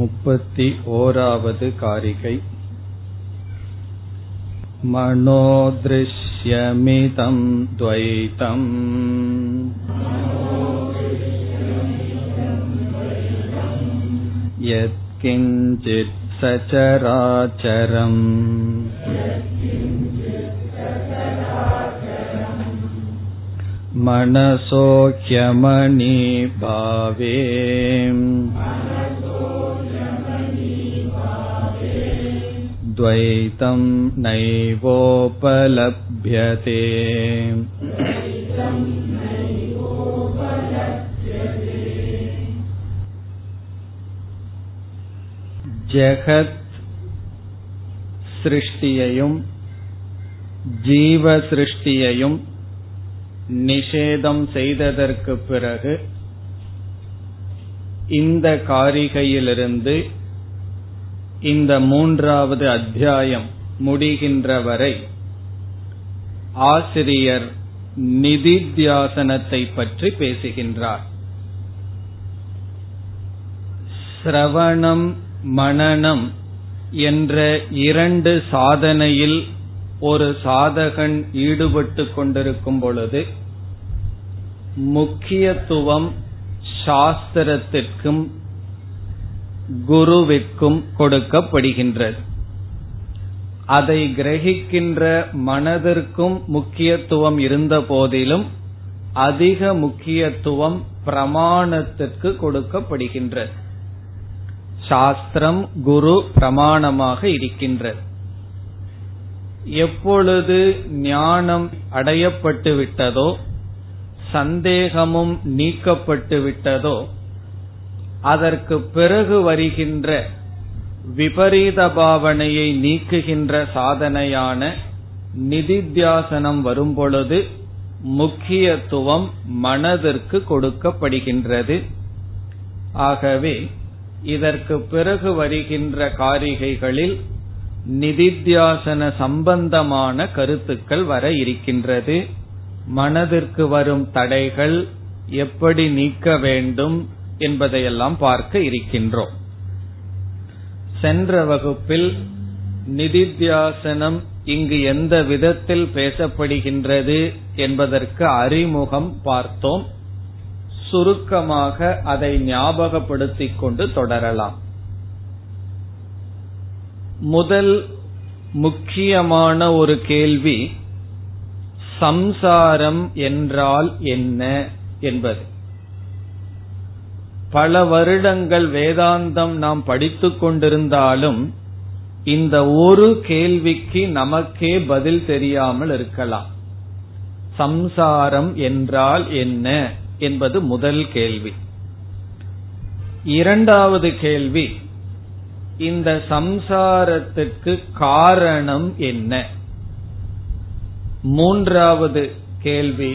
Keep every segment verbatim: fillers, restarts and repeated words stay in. முப்பத்தி ஓராவது காரிகை. மனோத்ருஷ்யமிதம் துவைதம் யத்கிஞ்சித் சசராசரம் மனசோஹ்யமணி பாவே துவைதம் நைவோபலப்யதே. ஜெகத் சிருஷ்டியையும் ஜீவ சிருஷ்டியையும் நிஷேதம் செய்ததற்கு பிறகு இந்த காரிகையிலிருந்து இந்த மூன்றாவது அத்தியாயம் முடிகின்ற வரை ஆசிரியர் நிதித்தியாசனத்தை பற்றி பேசுகின்றார். சிரவணம் மனனம் என்ற இரண்டு சாதனையில் ஒரு சாதகன் ஈடுபட்டு கொண்டிருக்கும் பொழுது முக்கியத்துவம் சாஸ்திரத்திற்கும் குருவிற்கும் கொடுக்கப்படுகின்றது. அதை கிரகிக்கின்ற மனதிற்கும் முக்கியத்துவம் இருந்த போதிலும் அதிக முக்கியத்துவம் பிரமாணத்திற்கு கொடுக்கப்படுகின்றது. சாஸ்திரம் குரு பிரமாணமாக இருக்கின்றது. எப்பொழுது ஞானம் அடையப்பட்டு விட்டதோ சந்தேகமும் நீக்கப்பட்டு விட்டதோ அதற்கு பிறகு வருகின்ற விபரீத பாவனையை நீக்குகின்ற சாதனையான நிதித்தியாசனம் வரும்பொழுது முக்கியத்துவம் மனதிற்கு கொடுக்கப்படுகின்றது. ஆகவே இதற்கு பிறகு வருகின்ற காரிகைகளில் நிதித்தியாசன சம்பந்தமான கருத்துக்கள் வர இருக்கின்றது. மனதிற்கு வரும் தடைகள் எப்படி நீக்க வேண்டும் என்பதையெல்லாம் பார்க்க இருக்கின்றோம். சென்ற வகுப்பில் நிதித்தியாசனம் இங்கு எந்த விதத்தில் பேசப்படுகின்றது என்பதற்கு அறிமுகம் பார்த்தோம். சுருக்கமாக அதை ஞாபகப்படுத்திக் கொண்டு தொடரலாம். முதல் முக்கியமான ஒரு கேள்வி சம்சாரம் என்றால் என்ன என்பது. பல வருடங்கள் வேதாந்தம் நாம் படித்து கொண்டிருந்தாலும் இந்த ஒரு கேள்விக்கு நமக்கே பதில் தெரியாமல் இருக்கலாம். சம்சாரம் என்றால் என்ன என்பது முதல் கேள்வி. இரண்டாவது கேள்வி, இந்த சம்சாரத்துக்கு காரணம் என்ன? மூன்றாவது கேள்வி,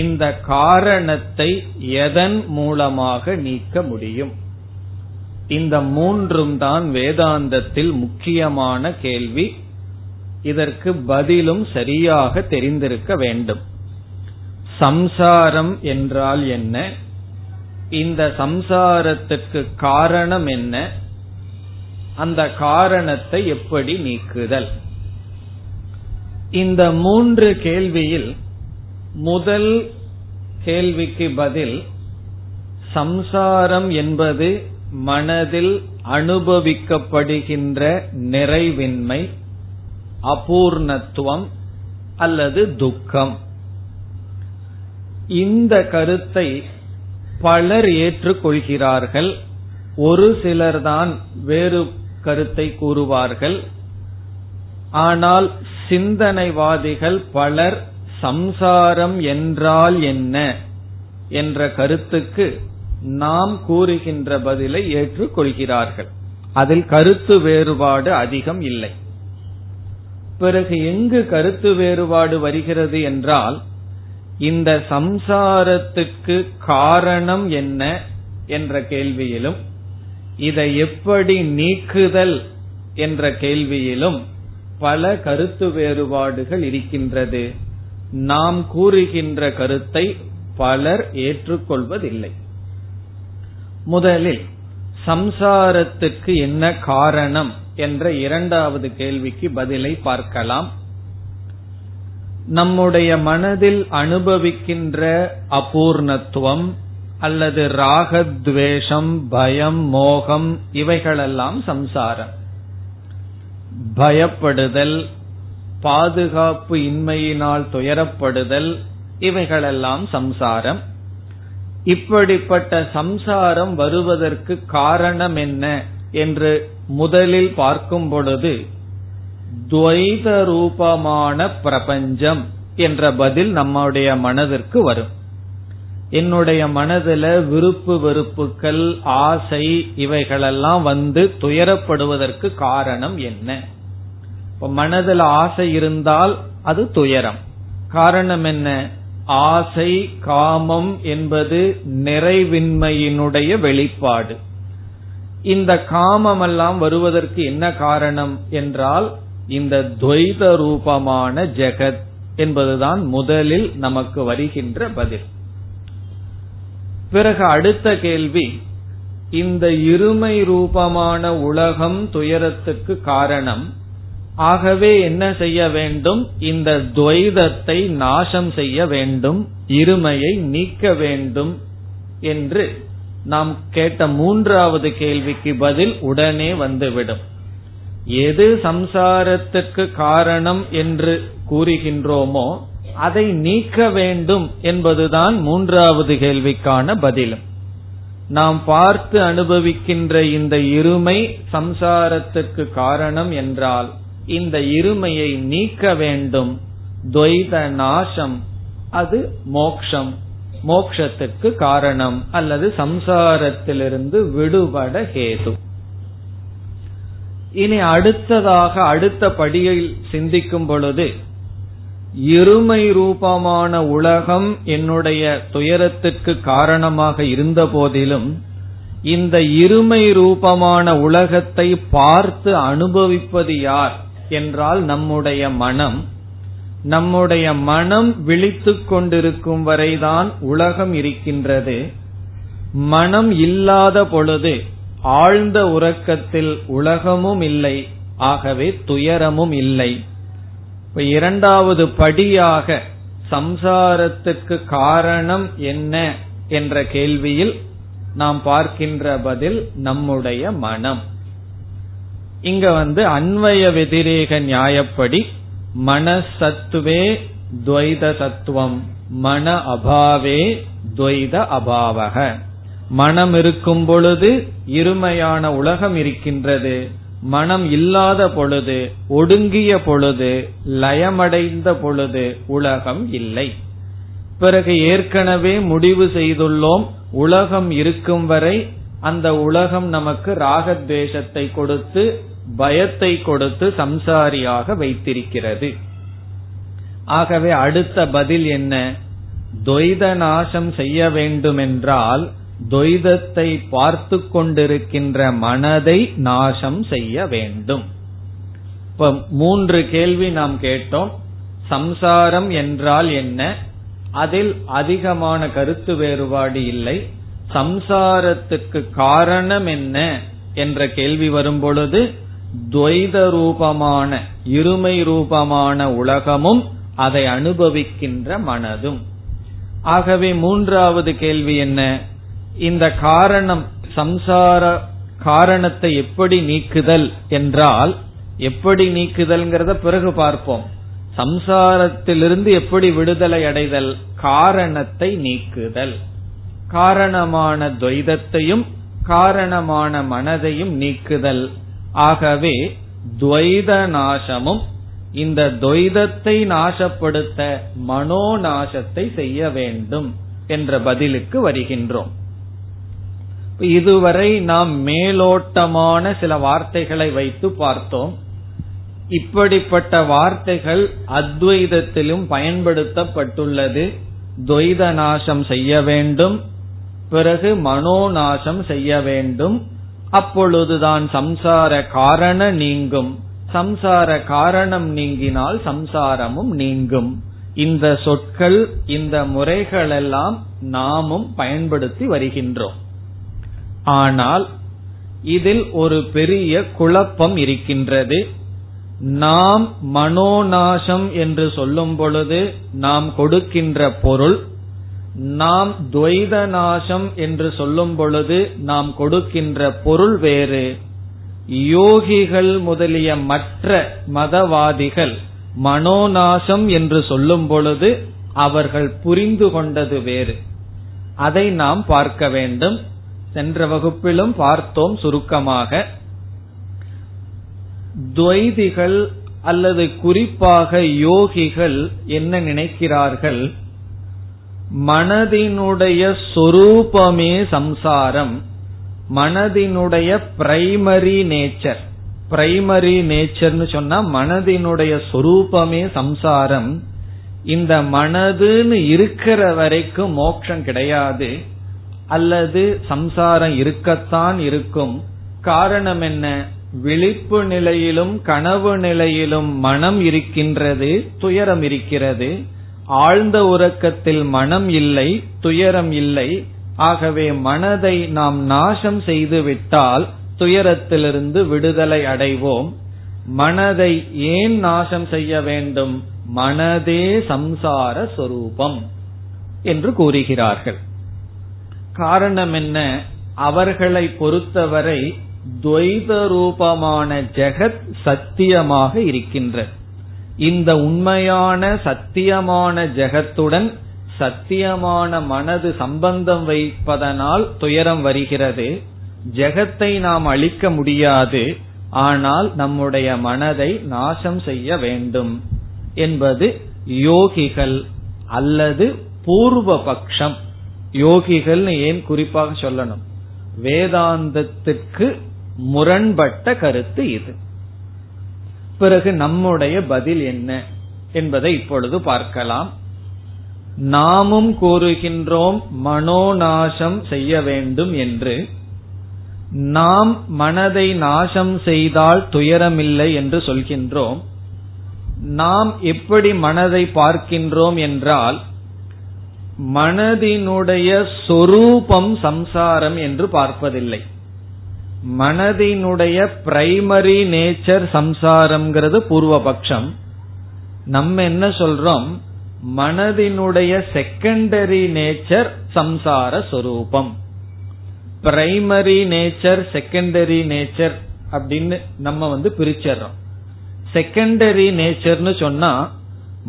இந்த காரணத்தை எதன் மூலமாக நீக்க முடியும்? இந்த மூன்றும் தான் வேதாந்தத்தில் முக்கியமான கேள்வி. இதற்கு பதிலும் சரியாக தெரிந்திருக்க வேண்டும். சம்சாரம் என்றால் என்ன, இந்த சம்சாரத்துக்கு காரணம் என்ன, அந்த காரணத்தை எப்படி நீக்குதல்? இந்த மூன்று கேள்வியில் முதல் கேள்விக்கு பதில் சம்சாரம் என்பது மனதில் அனுபவிக்கப்படுகின்ற நிறைவின்மை, அபூர்ணத்துவம் அல்லது துக்கம். இந்த கருத்தை பலர் ஏற்றுக்கொள்கிறார்கள். ஒரு சிலர்தான் வேறு கருத்தை கூறுவார்கள். ஆனால் சிந்தனைவாதிகள் பலர் சம்சாரம் என்றால் என்ன என்ற கருத்துக்கு நாம் கூறுகின்ற பதிலை ஏற்றுக்கொள்கிறார்கள். அதில் கருத்து வேறுபாடு அதிகம் இல்லை. பிறகு எங்கு கருத்து வேறுபாடு வருகிறது என்றால் இந்த சம்சாரத்துக்கு காரணம் என்ன என்ற கேள்வியிலும் இதை எப்படி நீக்குதல் என்ற கேள்வியிலும் பல கருத்து வேறுபாடுகள் இருக்கின்றது. நாம் கூறுகின்ற கருத்தை பலர் ஏற்றுக்கொள்வதில்லை. முதலில் சம்சாரத்துக்கு என்ன காரணம் என்ற இரண்டாவது கேள்விக்கு பதிலை பார்க்கலாம். நம்முடைய மனதில் அனுபவிக்கின்ற அபூர்ணத்துவம் அல்லது ராகத்வேஷம், பயம், மோகம் இவைகளெல்லாம் சம்சாரம். பயப்படுதல், பாதுகாப்பு இன்மையினால் துயரப்படுதல் இவைகளெல்லாம் சம்சாரம். இப்படிப்பட்ட சம்சாரம் வருவதற்கு காரணம் என்ன என்று முதலில் பார்க்கும் பொழுது துவைத ரூபமான பிரபஞ்சம் என்ற பதில் நம்முடைய மனதிற்கு வரும். என்னுடைய மனதில விருப்பு வெறுப்புகள், ஆசை இவைகளெல்லாம் வந்து துயரப்படுவதற்கு காரணம் என்ன? மனதில் ஆசை இருந்தால் அது துயரம். காரணம் என்ன? ஆசை, காமம் என்பது நிறைவின்மையினுடைய வெளிப்பாடு. இந்த காமம் எல்லாம் வருவதற்கு என்ன காரணம் என்றால் இந்த துவைத ரூபமான ஜெகத் என்பதுதான் முதலில் நமக்கு வருகின்ற பதில். பிறகு அடுத்த கேள்வி, இந்த இருமை ரூபமான உலகம் துயரத்துக்கு காரணம். ஆகவே என்ன செய்ய வேண்டும்? இந்த துவைதத்தை நாசம் செய்ய வேண்டும், இருமையை நீக்க வேண்டும் என்று நாம் கேட்ட மூன்றாவது கேள்விக்கு பதில் உடனே வந்துவிடும். எது சம்சாரத்துக்கு காரணம் என்று கூறுகின்றோமோ அதை நீக்க வேண்டும் என்பதுதான் மூன்றாவது கேள்விக்கான பதிலும். நாம் பார்த்து அனுபவிக்கின்ற இந்த இருமை சம்சாரத்துக்கு காரணம் என்றால் இந்த இருமையை நீக்க வேண்டும். துவைத நாசம் அது மோக்ஷம், மோக்ஷத்துக்கு காரணம் அல்லது சம்சாரத்திலிருந்து விடுபட ஹேது. இனி அடுத்ததாக அடுத்த படியை சிந்திக்கும் பொழுது இருமை ரூபமான உலகம் என்னுடைய துயரத்துக்கு காரணமாக இருந்த போதிலும் இந்த இருமை ரூபமான உலகத்தை பார்த்து அனுபவிப்பது யார் என்றால் நம்முடைய மனம். நம்முடைய மனம் விழித்துக் கொண்டிருக்கும் வரைதான் உலகம் இருக்கின்றது. மனம் இல்லாத பொழுது ஆழ்ந்த உறக்கத்தில் உலகமும் இல்லை, ஆகவே துயரமும் இல்லை. இரண்டாவது படியாக சம்சாரத்துக்கு காரணம் என்ன என்ற கேள்வியில் நாம் பார்க்கின்ற பதில் நம்முடைய மனம். இங்க வந்து அன்வய வெதிரேக நியாயப்படி மனசத்துவே துவைத சத்துவம், மன அபாவே துவைத அபாவக. மனம் இருக்கும் பொழுது இருமையான உலகம் இருக்கின்றது, மனம் இல்லாத பொழுது, ஒடுங்கிய பொழுது, லயமடைந்த பொழுது உலகம் இல்லை. பிறகு ஏற்கனவே முடிவு செய்துள்ளோம், உலகம் இருக்கும் வரை அந்த உலகம் நமக்கு ராகத்வேஷத்தை கொடுத்து, பயத்தை கொடுத்து சம்சாரியாக வைத்திருக்கிறது. ஆகவே அடுத்த பதில் என்ன? துவைத நாசம் செய்ய வேண்டுமென்றால் துவைதத்தை பார்த்து கொண்டிருக்கின்ற மனதை நாசம் செய்ய வேண்டும். இப்ப மூன்று கேள்வி நாம் கேட்டோம். சம்சாரம் என்றால் என்ன? அதில் அதிகமான கருத்து வேறுபாடு இல்லை. சம்சாரத்துக்கு காரணம் என்ன என்ற கேள்வி வரும் பொழுது துவைத ரூபமான இருமை ரூபமான உலகமும் அதை அனுபவிக்கின்ற மனதும். ஆகவே மூன்றாவது கேள்வி என்ன? இந்த காரணம், சம்சார காரணத்தை எப்படி நீக்குதல் என்றால், எப்படி நீக்குதல்ங்கிறத பிறகு பார்ப்போம். சம்சாரத்திலிருந்து எப்படி விடுதலை அடைதல்? காரணத்தை நீக்குதல். காரணமான துவைதத்தையும் காரணமான மனதையும் நீக்குதல். ஆகவே துவைத நாசமும் இந்த துவைதத்தை நாசப்படுத்த மனோநாசத்தை செய்ய வேண்டும் என்ற பதிலுக்கு வருகின்றோம். இதுவரை நாம் மேலோட்டமான சில வார்த்தைகளை வைத்து பார்த்தோம். இப்படிப்பட்ட வார்த்தைகள் அத்வைதத்திலும் பயன்படுத்தப்பட்டுள்ளது. துவைத நாசம் செய்ய வேண்டும், பிறகு மனோநாசம் செய்ய வேண்டும், அப்பொழுதுதான் சம்சார காரணம் நீங்கும். சம்சார காரணம் நீங்கினால் சம்சாரமும் நீங்கும். இந்த சொற்கள், இந்த முறைகளெல்லாம் நாமும் பயன்படுத்தி வருகின்றோம். ஆனால் இதில் ஒரு பெரிய குழப்பம் இருக்கின்றது. நாம் மனோநாசம் என்று சொல்லும் பொழுது நாம் கொடுக்கின்ற பொருள், நாம் துவைத நாசம் என்று சொல்லும் பொழுது நாம் கொடுக்கின்ற பொருள் வேறு. யோகிகள் முதலிய மற்ற மதவாதிகள் மனோநாசம் என்று சொல்லும் பொழுது அவர்கள் புரிந்து கொண்டது வேறு. அதை நாம் பார்க்க வேண்டும். சென்ற வகுப்பிலும் பார்த்தோம். சுருக்கமாக துவைதிகள் அல்லது குறிப்பாக யோகிகள் என்ன நினைக்கிறார்கள்? மனதினுடைய சொரூபமே சம்சாரம், மனதினுடைய பிரைமரி நேச்சர். பிரைமரி நேச்சர்னு சொன்னா மனதினுடைய சொரூபமே சம்சாரம். இந்த மனதுன்னு இருக்கிற வரைக்கும் மோட்சம் கிடையாது, அல்லது சம்சாரம் இருக்கத்தான் இருக்கும். காரணம் என்ன? விழிப்பு நிலையிலும் கனவு நிலையிலும் மனம் இருக்கின்றது, துயரம் இருக்கிறது. ஆழ்ந்த உறக்கத்தில் மனம் இல்லை, துயரம் இல்லை. ஆகவே மனதை நாம் நாசம் செய்து விட்டால் துயரத்திலிருந்து விடுதலை அடைவோம். மனதை ஏன் நாசம் செய்ய வேண்டும்? மனதே சம்சார சொரூபம் என்று கூறுகிறார்கள். காரணம் என்ன? அவர்களை பொறுத்தவரை துவைத ரூபமான ஜெகத் சத்தியமாக இருக்கின்ற இந்த உண்மையான சத்தியமான ஜெகத்துடன் சத்தியமான மனது சம்பந்தம் வைப்பதனால் துயரம் வருகிறது. ஜெகத்தை நாம் அழிக்க முடியாது, ஆனால் நம்முடைய மனதை நாசம் செய்ய வேண்டும் என்பது யோகிகள் அல்லது பூர்வ பட்சம். யோகிகள் ஏன் குறிப்பாக சொல்லணும்? வேதாந்தத்திற்கு முரண்பட்ட கருத்து இது. பிறகு நம்முடைய பதில் என்ன என்பதை இப்பொழுது பார்க்கலாம். நாமும் கூறுகின்றோம் மனோநாசம் செய்ய வேண்டும் என்று. நாம் மனதை நாசம் செய்தால் துயரமில்லை என்று சொல்கின்றோம். நாம் எப்படி மனதை பார்க்கின்றோம் என்றால், மனதினுடைய சொரூபம் சம்சாரம் என்று பார்ப்பதில்லை. மனதினுடைய பிரைமரி நேச்சர் சம்சாரம்ங்கிறது பூர்வபக்ஷம். நம்ம என்ன சொல்றோம்? மனதினுடைய செகண்டரி நேச்சர் சம்சார சொரூபம். பிரைமரி நேச்சர் செகண்டரி நேச்சர் அப்படின்னு நம்ம வந்து பிரிச்சறோம். செகண்டரி நேச்சர்னு சொன்னா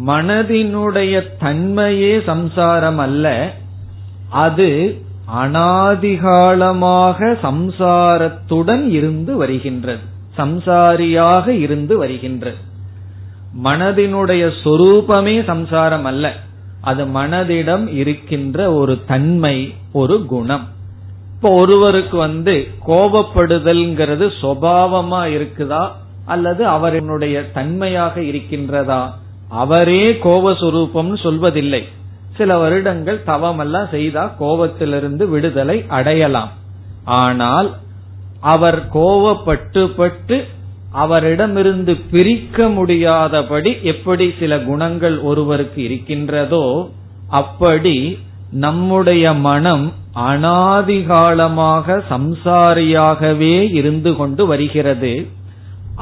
மனதினுடைய தன்மையே சம்சாரம் அல்ல, அது அனாதிகாலமாக சம்சாரத்துடன் இருந்து வருகின்றது, சம்சாரியாக இருந்து வருகின்றது. மனதினுடைய சொரூபமே சம்சாரம் அல்ல, அது மனதிடம் இருக்கின்ற ஒரு தன்மை, ஒரு குணம். இப்ப ஒருவருக்கு வந்து கோபப்படுதல்ங்கிறது சுபாவமா இருக்குதா அல்லது அவருடைய தன்மையாக இருக்கின்றதா? அவரே கோபஸ்வரூபம்னு சொல்வதில்லை. சில வருடங்கள் தவமெல்லாம் செய்தா கோபத்திலிருந்து விடுதலை அடையலாம். ஆனால் அவர் கோபப்பட்டு பட்டு அவரிடமிருந்து பிரிக்க முடியாதபடி எப்படி சில குணங்கள் ஒருவருக்கு இருக்கின்றதோ, அப்படி நம்முடைய மனம் அனாதிகாலமாக சம்சாரியாகவே இருந்து கொண்டு வருகிறது.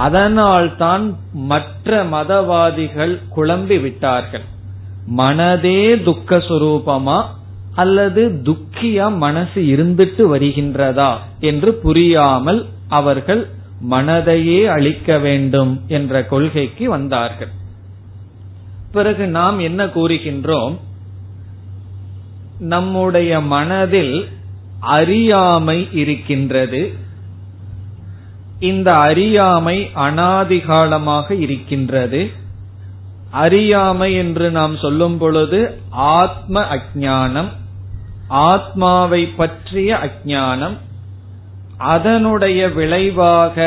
அதனால்தான் மற்ற மதவாதிகள் குழம்பி விட்டார்கள். மனதே துக்க சுரூபமா அல்லது துக்கியா மனசு இருந்துட்டு வருகின்றதா என்று புரியாமல் அவர்கள் மனதையே அழிக்க வேண்டும் என்ற கொள்கைக்கு வந்தார்கள். பிறகு நாம் என்ன கூறுகின்றோம்? நம்முடைய மனதில் அறியாமை இருக்கின்றது. இந்த அறியாமை அனாதிகாலமாக இருக்கின்றது. அறியாமை என்று நாம் சொல்லும் பொழுது ஆத்ம அஜ்ஞானம், ஆத்மாவை பற்றிய அஜ்ஞானம், அதனுடைய விளைவாக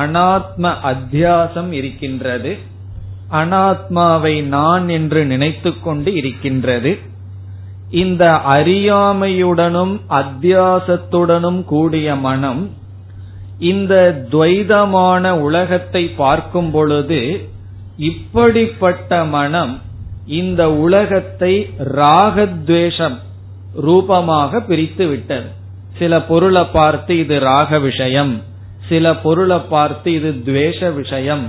அனாத்ம அத்தியாசம் இருக்கின்றது. அனாத்மாவை நான் என்று நினைத்து கொண்டு இருக்கின்றது. இந்த அறியாமையுடனும் அத்தியாசத்துடனும் கூடிய மனம் இந்த துவைதமான உலகத்தை பார்க்கும் பொழுது, இப்படிப்பட்ட மனம் இந்த உலகத்தை ராகத்வேஷம் ரூபமாக பிரித்து விட்டது. சில பொருளை பார்த்து இது ராக விஷயம், சில பொருளை பார்த்து இது துவேஷ விஷயம்,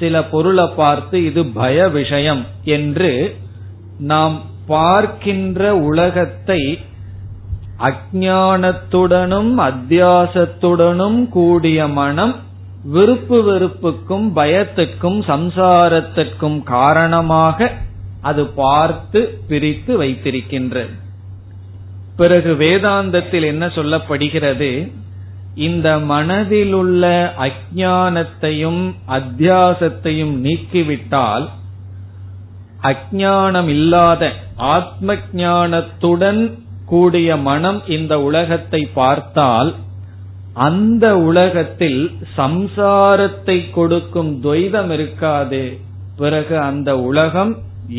சில பொருளை பார்த்து இது பய விஷயம் என்று நாம் பார்க்கின்ற உலகத்தை அஞ்ஞானத்துடனும் அத்தியாசத்துடனும் கூடிய மனம் விருப்பு வெறுப்புக்கும் பயத்துக்கும் சம்சாரத்திற்கும் காரணமாக அது பார்த்து பிரித்து வைத்திருக்கின்றது. பிறகு வேதாந்தத்தில் என்ன சொல்லப்படுகிறது? இந்த மனதிலுள்ள அஞ்ஞானத்தையும் அத்தியாசத்தையும் நீக்கிவிட்டால் அஞ்ஞானம் இல்லாத ஆத்ம ஞானத்துடன் கூடிய மனம் இந்த உலகத்தை பார்த்தால் அந்த உலகத்தில் சம்சாரத்தை கொடுக்கும் துவைதம் இருக்காது. பிறகு அந்த உலகம்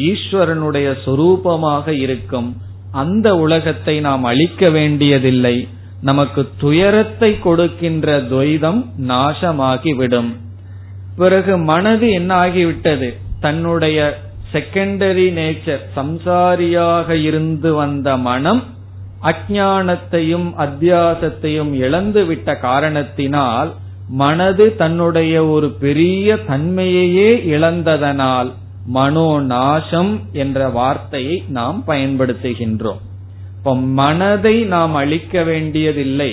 ஈஸ்வரனுடைய சொரூபமாக இருக்கும். அந்த உலகத்தை நாம் அழிக்க வேண்டியதில்லை. நமக்கு துயரத்தை கொடுக்கின்ற துவைதம் நாசமாகிவிடும். பிறகு மனது என்ன ஆகிவிட்டது? தன்னுடைய செகண்டரி நேச்சர், சம்சாரியாக இருந்து வந்த மனம் அஞ்ஞானத்தையும் அத்தியாசத்தையும் இழந்துவிட்ட காரணத்தினால் மனது தன்னுடைய ஒரு பெரிய தன்மையையே இழந்ததனால் மனோநாசம் என்ற வார்த்தையை நாம் பயன்படுத்துகின்றோம். இப்ப மனதை நாம் அழிக்க வேண்டியதில்லை,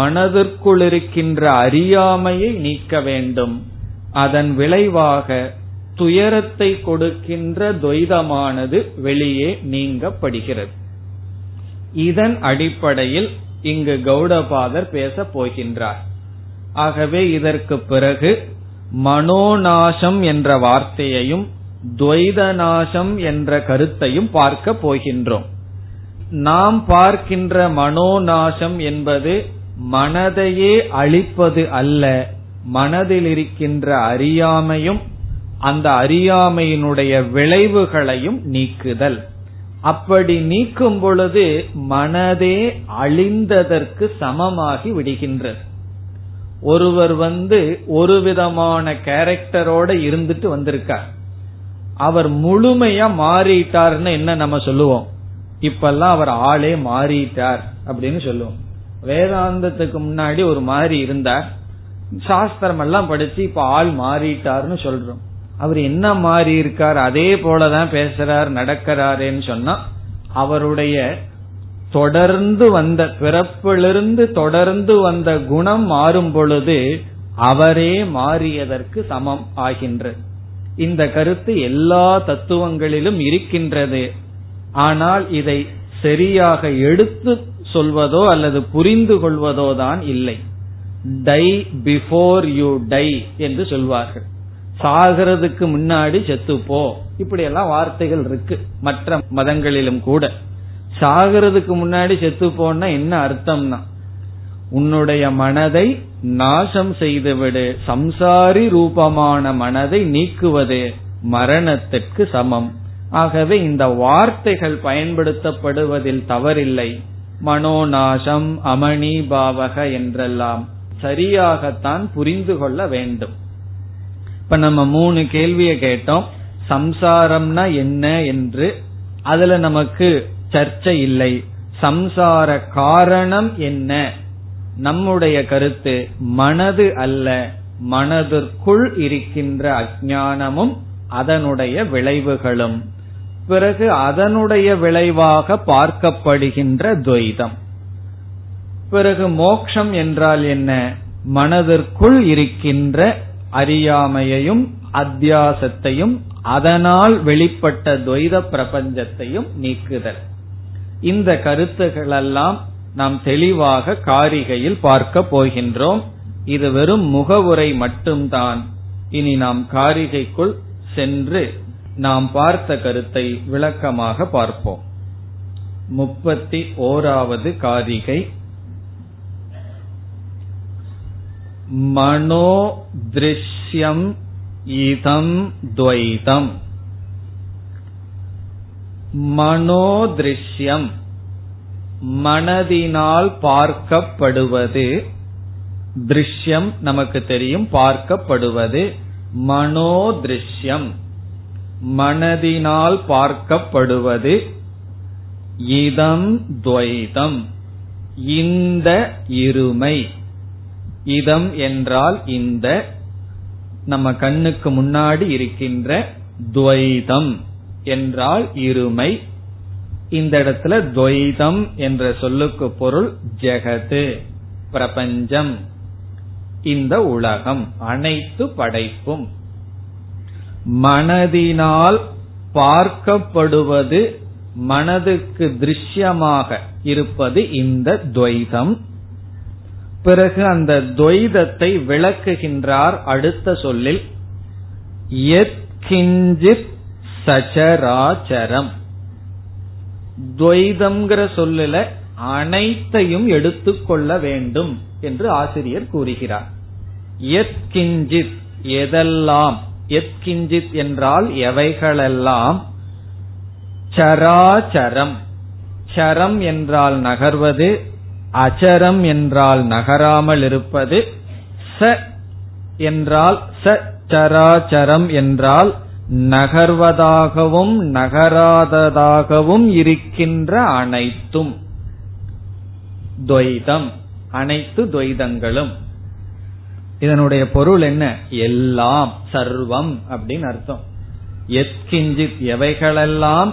மனதிற்குள் இருக்கின்ற அறியாமையை நீக்க வேண்டும். அதன் விளைவாக துயரத்தை கொடுக்கின்ற துவைதமானது வெளியே நீங்கப்படுகிறது. இதன் அடிப்படையில் இங்கு கௌடபாதர் பேச போகின்றார். ஆகவே இதற்கு பிறகு மனோநாசம் என்ற வார்த்தையையும் துவைத நாசம் என்ற கருத்தையும் பார்க்க போகின்றோம். நாம் பார்க்கின்ற மனோநாசம் என்பது மனதையே அழிப்பது அல்ல, மனதில் இருக்கின்ற அறியாமையும் அந்த அறியாமையினுடைய விளைவுகளையும் நீக்குதல். அப்படி நீக்கும் பொழுது மனதே அழிந்ததற்கு சமமாகி விடுகின்றது. ஒருவர் வந்து ஒரு விதமான கேரக்டரோட இருந்துட்டு வந்திருக்கார், அவர் முழுமையா மாறிட்டார்னு என்ன நம்ம சொல்லுவோம்? இப்பெல்லாம் அவர் ஆளே மாறிட்டார் அப்படின்னு சொல்லுவோம். வேதாந்தத்துக்கு முன்னாடி ஒரு மாதிரி இருந்தார், சாஸ்திரம் எல்லாம் படிச்சு இப்ப ஆள் மாறிட்டார்னு சொல்றோம். அவர் என்ன மாறி இருக்கார்? அதே போலதான் பேசுறார், நடக்கிறாருன்னு சொன்னா அவருடைய தொடர்ந்து வந்த பிறப்பிலிருந்து தொடர்ந்து வந்த குணம் மாறும் பொழுது அவரே மாறியதற்கு சமம் ஆகின்றது. இந்த கருத்து எல்லா தத்துவங்களிலும் இருக்கின்றது. ஆனால் இதை சரியாக எடுத்து சொல்வதோ அல்லது புரிந்து கொள்வதோ தான் இல்லை. டை பிஃபோர் யூ டை என்று சொல்வார்கள். சாகிறதுக்கு முன்னாடி செத்துப்போ, இப்படி எல்லாம் வார்த்தைகள் இருக்கு மற்ற மதங்களிலும் கூட. சாகிறதுக்கு முன்னாடி செத்துப்போன்னா என்ன அர்த்தம்னா உன்னுடைய மனதை நாசம் செய்துவிடு, சம்சாரி ரூபமான மனதை நீக்குவது மரணத்திற்கு சமம். ஆகவே இந்த வார்த்தைகள் பயன்படுத்தப்படுவதில் தவறில்லை. மனோநாசம், அமணி பாவக என்றெல்லாம் சரியாகத்தான் புரிந்து கொள்ள வேண்டும். இப்ப நம்ம மூணு கேள்வியை கேட்டோம். சம்சாரம்னா என்ன என்று அதுல நமக்கு சர்ச்சை இல்லை. சம்சார காரணம் என்ன? நம்முடைய கருத்து மனது அல்ல, மனதிற்குள் இருக்கின்ற அஞ்ஞானமும் அதனுடைய விளைவுகளும். பிறகு அதனுடைய விளைவாக பார்க்கப்படுகின்ற துவைதம். பிறகு மோட்சம் என்றால் என்ன? மனதிற்குள் இருக்கின்ற அறியாமையையும் அத்தியாசத்தையும் அதனால் வெளிப்பட்ட துவைத பிரபஞ்சத்தையும் நீக்குதல். இந்த கருத்துக்களெல்லாம் நாம் தெளிவாக காரிகையில் பார்க்க போகின்றோம். இது வெறும் முகவுரை மட்டும்தான். இனி நாம் காரிகைக்குள் சென்று நாம் பார்த்த கருத்தை விளக்கமாக பார்ப்போம். முப்பத்தி ஓராவது காரிகை மனோ திருஷ்யம் இதம் துவைதம். மனோ திருஷ்யம் மனதினால் பார்க்கப்படுவது. திருஷ்யம் நமக்கு தெரியும், பார்க்கப்படுவது. மனோ திருஷ்யம் மனதினால் பார்க்கப்படுவது. இதம் துவைதம், இந்த இருமை. இதம் என்றால் இந்த நம்ம கண்ணுக்கு முன்னாடி இருக்கின்ற துவைதம் என்றால் இருமை. இந்த இடத்துல துவைதம் என்ற சொல்லுக்கு பொருள் ஜெகத்து, பிரபஞ்சம், இந்த உலகம், அனைத்து படைப்பும். மனதினால் பார்க்கப்படுவது, மனதுக்கு திருஷ்யமாக இருப்பது இந்த துவைதம். பிறகு அந்த துவைதத்தை விளக்குகின்றார் அடுத்த சொல்லில், யத்கிஞ்சித் சசராச்சரம். துவைதம்ங்கிற சொல்லுல அனைத்தையும் எடுத்துக்கொள்ள வேண்டும் என்று ஆசிரியர் கூறுகிறார். யத்கிஞ்சித் எதெல்லாம், யத்கிஞ்சித் என்றால் எவைகளெல்லாம், சராச்சரம், சரம் என்றால் நகர்வது, அச்சரம் என்றால் நகராமல் இருப்பது, ச என்றால் சராச்சரம் என்றால் நகர்வதாகவும் நகராததாகவும் இருக்கின்ற அனைத்தும் துவைதம், அனைத்து துவைதங்களும். இதனுடைய பொருள் என்ன? எல்லாம், சர்வம் அப்படின்னு அர்த்தம். எத்கிஞ்சித் எவைகளெல்லாம்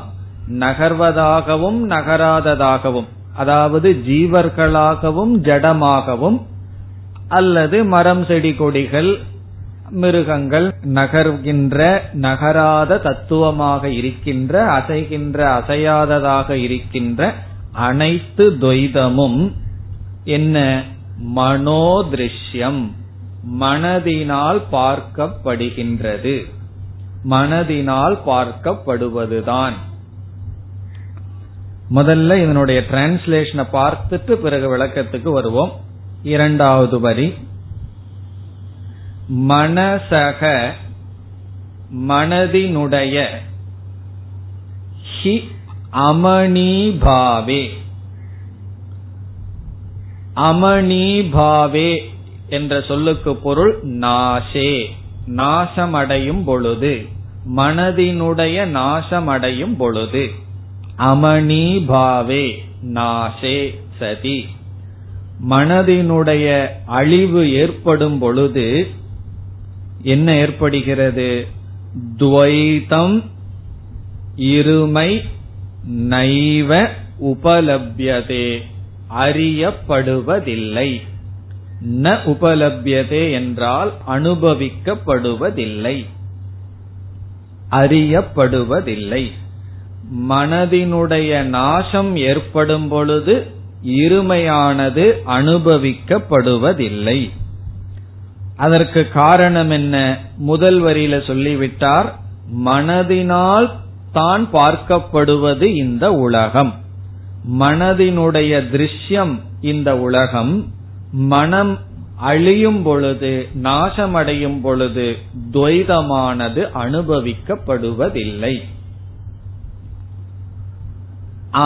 நகர்வதாகவும் நகராததாகவும், அதாவது ஜீவர்களாகவும் ஜடமாகவும் அல்லது மரம் செடி கொடிகள் மிருகங்கள் நகர்கின்ற நகராத தத்துவமாக இருக்கின்ற, அசைகின்ற அசையாததாக இருக்கின்ற அனைத்து துவைதமும் என்ன? மனோதிருஷ்யம், மனதினால் பார்க்கப்படுகின்றது, மனதினால் பார்க்கப்படுவதுதான். முதல்ல இதனுடைய டிரான்ஸ்லேஷனை பார்த்துட்டு பிறகு விளக்கத்துக்கு வருவோம். இரண்டாவது வரி மனசக, மனதினுடைய, ஹி அமணிபாவே. அமணிபாவே என்ற சொல்லுக்கு பொருள் நாசே, நாசமடையும் பொழுது, மனதினுடைய நாசமடையும் பொழுது. அமணிபாவே நாசே சதி, மனதினுடைய அழிவு ஏற்படும் பொழுது என்ன ஏற்படுகிறது? துவைதம், இருமை, நைவ உபலப்யதே, அறியப்படுவதில்லை. ந உபலப்யதே என்றால் அனுபவிக்கப்படுவதில்லை, அறியப்படுவதில்லை. மனதினுடைய நாசம் ஏற்படும் பொழுது இருமையானது அனுபவிக்கப்படுவதில்லை. அதற்கு காரணம் என்ன? முதல் வரியில சொல்லிவிட்டார், மனதினால் தான் பார்க்கப்படுவது இந்த உலகம், மனதினுடைய திருஷ்யம் இந்த உலகம். மனம் அழியும் பொழுது, நாசமடையும் பொழுது துவைதமானது அனுபவிக்கப்படுவதில்லை.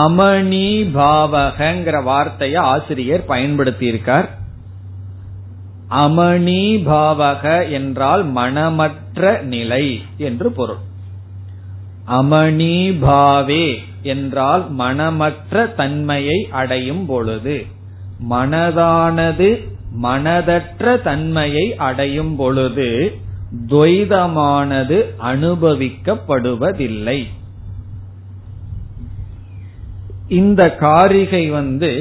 அமணிபாவகங்கிற வார்த்தையை ஆசிரியர் பயன்படுத்தியிருக்கார். அமணிபாவக என்றால் மனமற்ற நிலை என்று பொருள். அமணிபாவே என்றால் மனமற்ற தன்மையை அடையும் பொழுது, மனதானது மனதற்ற தன்மையை அடையும் பொழுது துவைதமானது அனுபவிக்கப்படுவதில்லை. இந்த காரிகை வந்து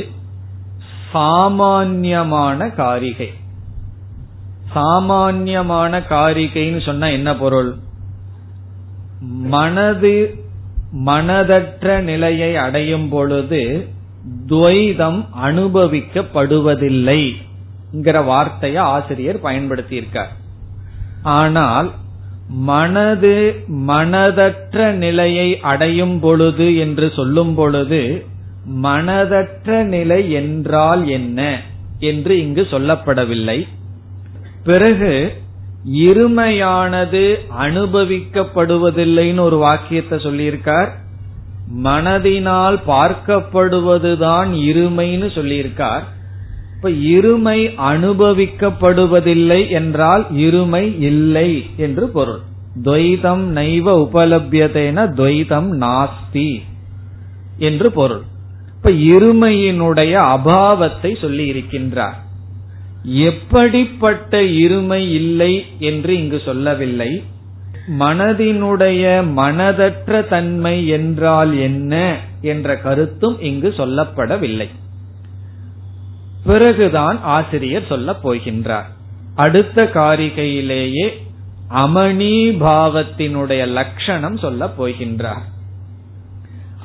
சாமான்யமான காரிகை. சாமான்யமான காரிகைன்னு சொன்னா என்ன பொருள்? மனது மனதற்ற நிலையை அடையும் பொழுது துவைதம் அனுபவிக்கப்படுவதில்லை என்கிற வார்த்தையை ஆசிரியர் பயன்படுத்தியிருக்கார். ஆனால் மனது மனதற்ற நிலையை அடையும் பொழுது என்று சொல்லும் பொழுது மனதற்ற நிலை என்றால் என்ன என்று இங்கு சொல்லப்படவில்லை. பிறகு இருமையானது அனுபவிக்கப்படுவதில்லைன்னு ஒரு வாக்கியத்தை சொல்லியிருக்கார், மனதினால் பார்க்கப்படுவதுதான் இருமைன்னு சொல்லியிருக்கார். இப்ப இருமை அனுபவிக்கப்படுவதில்லை என்றால் இருமை இல்லை என்று பொருள். துவைதம் நைவ உபலப்யதேன துவைதம் நாஸ்தி என்று பொருள். இப்ப இருமையினுடைய அபாவத்தை சொல்லி இருக்கின்றார். எப்படிப்பட்ட இருமை இல்லை என்று இங்கு சொல்லவில்லை. மனதினுடைய மனதற்ற தன்மை என்றால் என்ன என்ற கருத்தும் இங்கு சொல்லப்படவில்லை. பிறகுதான் ஆசிரியர் சொல்ல போகின்றார். அடுத்த காரிகையிலேயே அமணிபாவத்தினுடைய லட்சணம் சொல்ல போகின்றார்.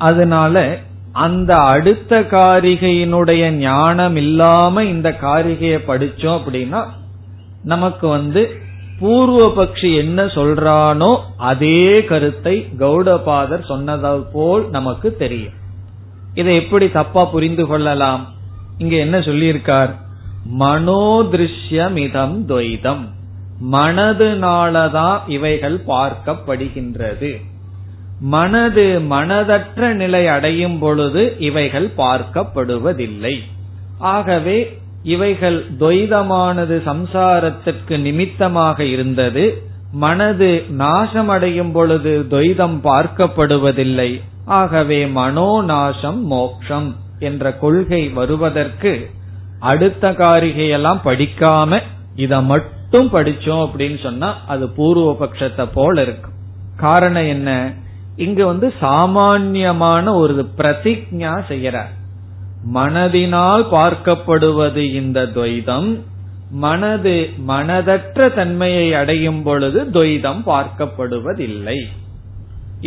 அதனால அந்த அடுத்த காரிகையினுடைய ஞானம் இல்லாம இந்த காரிகையை படிச்சோம் அப்படின்னா நமக்கு வந்து பூர்வ பக்ஷி என்ன சொல்றானோ அதே கருத்தை கௌடபாதர் சொன்னது போல் நமக்கு தெரியும். இதை எப்படி தப்பா புரிந்து கொள்ளலாம்? இங்க என்ன சொல்லியிருக்கார்? மனோதிருஷ்யமிதம் துவைதம், மனதுனாலதான் இவைகள் பார்க்கப்படுகின்றது. மனது மனதற்ற நிலை அடையும் பொழுது இவைகள் பார்க்கப்படுவதில்லை. ஆகவே இவைகள் துவைதமானது சம்சாரத்திற்கு நிமித்தமாக இருந்தது. மனது நாசமடையும் பொழுது துவைதம் பார்க்கப்படுவதில்லை. ஆகவே மனோநாசம் மோக்ஷம் என்ற கொள்கை வருவதற்கு அடுத்த காரிகையெல்லாம் படிக்காம இத மட்டும் படிச்சோம் அப்படின்னு சொன்னா அது பூர்வ பட்சத்தை போல இருக்கு. காரணம் என்ன? இங்கு வந்து சாமான்யமான ஒரு பிரதிஜா செய்யறார். மனதினால் பார்க்கப்படுவது இந்த துவைதம், மனது மனதற்ற தன்மையை அடையும் பொழுது துவைதம் பார்க்கப்படுவதில்லை.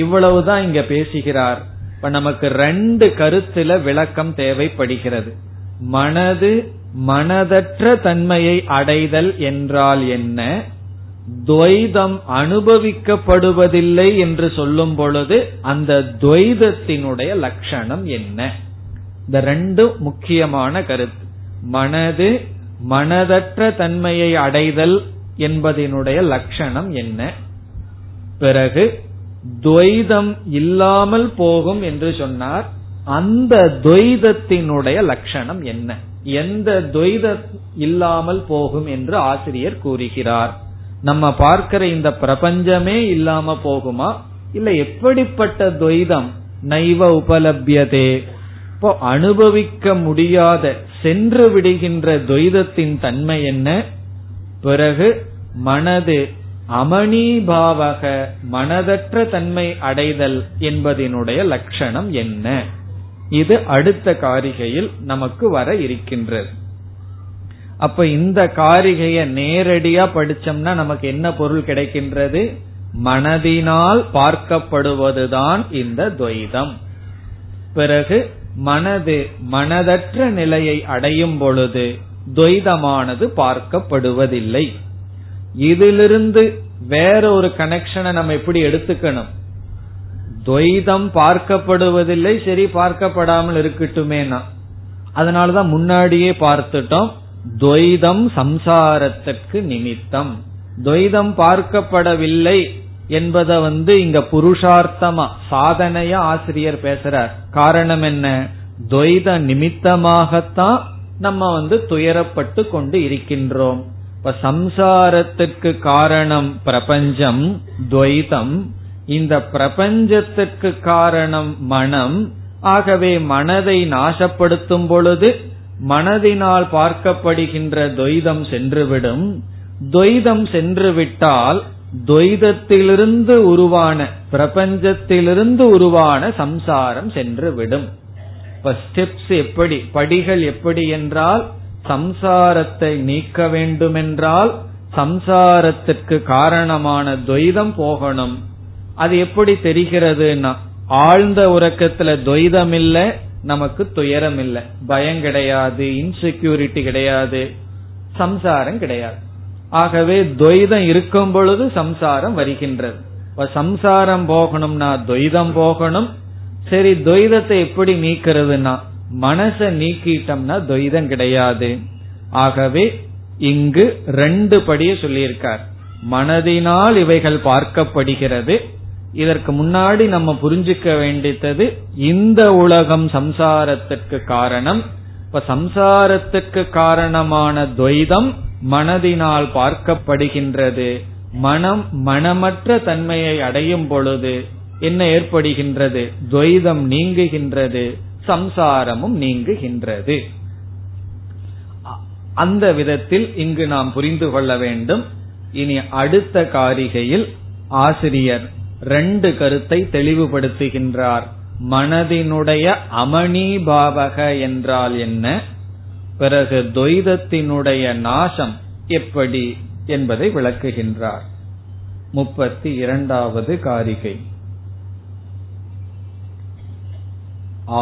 இவ்வளவுதான் இங்க பேசுகிறார். இப்ப நமக்கு ரெண்டு கருத்துல விளக்கம் தேவைப்படுகிறது. மனது மனதற்ற தன்மையை அடைதல் என்றால் என்ன? துவைதம் அனுபவிக்கப்படுவதில்லை என்று சொல்லும் பொழுது அந்த துவைதத்தினுடைய லட்சணம் என்ன? இந்த ரெண்டு முக்கியமான கருத்து. மனது மனதற்ற தன்மையை அடைதல் என்பதனுடைய லட்சணம் என்ன? பிறகு துவைதம் இல்லாமல் போகும் என்று சொன்னார். அந்த துவைதத்தினுடைய லட்சணம் என்ன? எந்த துவைதம் இல்லாமல் போகும் என்று ஆசிரியர் கூறுகிறார். நம்ம பார்க்கிற இந்த பிரபஞ்சமே இல்லாம போகுமா? இல்ல எப்படிப்பட்ட துவைதம்? நைவ உபலபியதே, இப்போ அனுபவிக்க முடியாத சென்று விடுகின்ற துவைதத்தின் தன்மை என்ன? பிறகு மனது அமணிபாவக மனதற்ற தன்மை அடைதல் என்பதனுடைய லட்சணம் என்ன? இது அடுத்த காரிகையில் நமக்கு வர இருக்கின்றது. அப்ப இந்த காரிகையை நேரடியா படிச்சோம்னா நமக்கு என்ன பொருள் கிடைக்கின்றது? மனதினால் பார்க்கப்படுவதுதான் இந்த துவைதம். பிறகு மனது மனதற்ற நிலையை அடையும் பொழுது துவைதமானது பார்க்கப்படுவதில்லை. இதிலிருந்து வேற ஒரு கனெக்ஷனை நம்ம எப்படி எடுத்துக்கணும்? துவைதம் பார்க்கப்படுவதில்லை, சரி பார்க்கப்படாமல் இருக்கட்டுமேனா. அதனாலதான் முன்னாடியே பார்த்துட்டோம், துவைதம் சம்சாரத்திற்கு நிமித்தம். துவைதம் பார்க்கப்படவில்லை என்பதை வந்து இங்க புருஷார்த்தமா சாதனையா ஆசிரியர் பேசுறார். காரணம் என்ன? துவைத நிமித்தமாகத்தான் நம்ம வந்து துயரப்பட்டு கொண்டு இருக்கின்றோம். இப்ப சம்சாரத்திற்கு காரணம் பிரபஞ்சம், துவைதம். இந்த பிரபஞ்சத்திற்கு காரணம் மனம். ஆகவே மனதை நாசப்படுத்தும் பொழுது மனதினால் பார்க்கப்படுகின்ற துவைதம் சென்றுவிடும். துவைதம் சென்றுவிட்டால் துவைதத்திலிருந்து உருவான பிரபஞ்சத்திலிருந்து உருவான சம்சாரம் சென்றுவிடும். இப்ப ஸ்டெப்ஸ் எப்படி, படிகள் எப்படி என்றால், சம்சாரத்தை நீக்க வேண்டுமென்றால் சம்சாரத்திற்கு காரணமான துவைதம் போகணும். அது எப்படி தெரிகிறதுனா, ஆழ்ந்த உறக்கத்துல துவைதம் இல்ல, நமக்கு துயரம் இல்ல, பயம் கிடையாது, இன்செக்யூரிட்டி கிடையாது, சம்சாரம் கிடையாது. ஆகவே துவைதம் இருக்கும் பொழுது சம்சாரம் வருகின்றது. இப்ப சம்சாரம் போகணும்னா துவைதம் போகணும். சரி, துவைதத்தை எப்படி நீக்கிறதுனா, மனச நீக்கிட்டம்னா துவைதம் கிடையாது. ஆகவே இங்கு ரெண்டு படியே சொல்லியிருக்கார். மனதினால் இவைகள் பார்க்கப்படுகிறது. இதற்கு முன்னாடி நம்ம புரிஞ்சுக்க வேண்டியது, இந்த உலகம் சம்சாரத்திற்கு காரணம். இப்ப சம்சாரத்திற்கு காரணமான துவைதம் மனதினால் பார்க்கப்படுகின்றது. மனம் மனமற்ற தன்மையை அடையும் பொழுது என்ன ஏற்படுகின்றது? துவைதம் நீங்குகின்றது, சம்சாரமும் நீங்குகின்றது. அந்த விதத்தில் இங்கு நாம் புரிந்து கொள்ள வேண்டும். இனி அடுத்த காரிகையில் ஆசிரியர் ரெண்டு கருத்தை தெளிவுபடுத்துகின்றார். மனதினுடைய அமணிபாவக என்றால் என்ன, பிறகு துவைதத்தினுடைய நாசம் எப்படி என்பதை விளக்குகின்றார். முப்பத்தி இரண்டாவது காரிகை.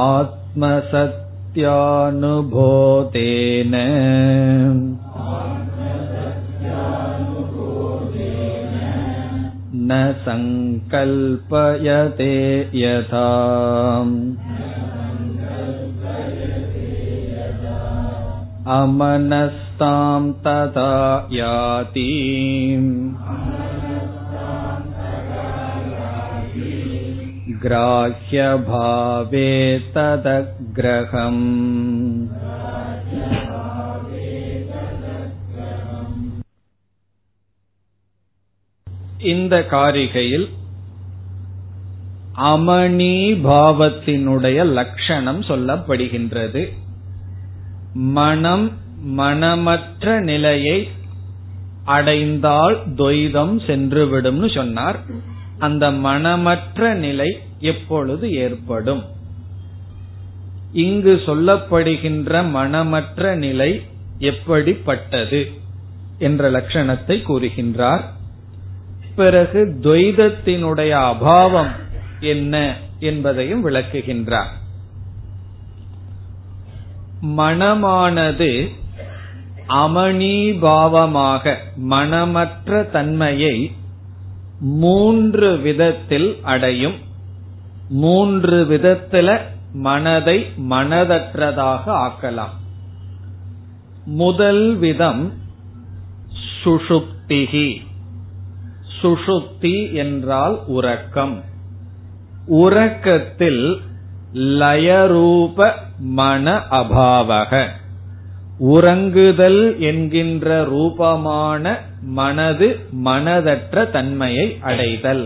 ஆத்மசத்யானுபோதேன ந சங்கல்பயதே யதா அமனஸ்தாம் ததா யாதி. கிராஹ்ய பாவே ததக்ரஹம். இந்த காரிகையில் அமணி பாவத்தினுடைய லட்சணம் சொல்லப்படுகின்றது. மனம் மனமற்ற நிலையை அடைந்தால் துவைதம் சென்றுவிடும்னு சொன்னார். அந்த மனமற்ற நிலை எப்பொழுது ஏற்படும்? இங்கு சொல்லப்படுகின்ற மனமற்ற நிலை எப்படிப்பட்டது என்ற லட்சணத்தை கூறுகின்றார். பிறகு துவைதத்தினுடைய அபாவம் என்ன என்பதையும் விளக்குகின்றார். மனமானது அமணிபாவமாக மனமற்ற தன்மையை மூன்று விதத்தில் அடையும். மூன்று விதத்தில மனதை மனதற்றதாக ஆக்கலாம். முதல் விதம் சுஷுப்திகி. சுஷுப்தி என்றால் உறக்கம். உறக்கத்தில் லயரூப மன அபாவக, உறங்குதல் என்கின்ற ரூபமான மனது மனதற்ற தன்மையை அடைதல்.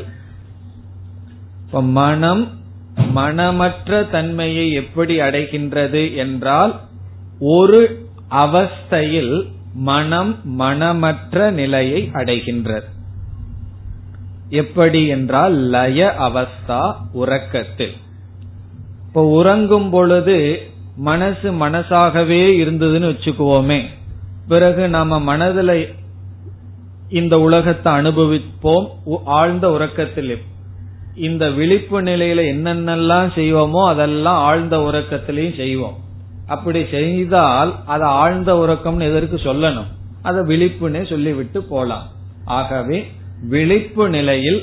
மனம் மனமற்ற தன்மையை எப்படி அடைகின்றது என்றால், ஒரு அவஸ்தையில் மனம் மனமற்ற நிலையை அடைகின்றது. எப்படி என்றால் லய அவஸ்தா உறக்கத்தில். இப்போ உறங்கும் பொழுது மனசு மனசாகவே இருந்ததுன்னு வச்சுக்குவோமே, பிறகு நாம மனதில் இந்த உலகத்தை அனுபவிப்போம். ஆழ்ந்த உறக்கத்தில் இந்த விழிப்பு நிலையில என்னென்னலாம் செய்வோமோ அதெல்லாம் ஆழ்ந்த உறக்கத்திலையும் செய்வோம். அப்படி செய்தால் அது ஆழ்ந்த உறக்கம்னு எதற்கு சொல்லணும், அதை விழிப்புனே சொல்லிவிட்டு போலாம். ஆகவே விழிப்பு நிலையில்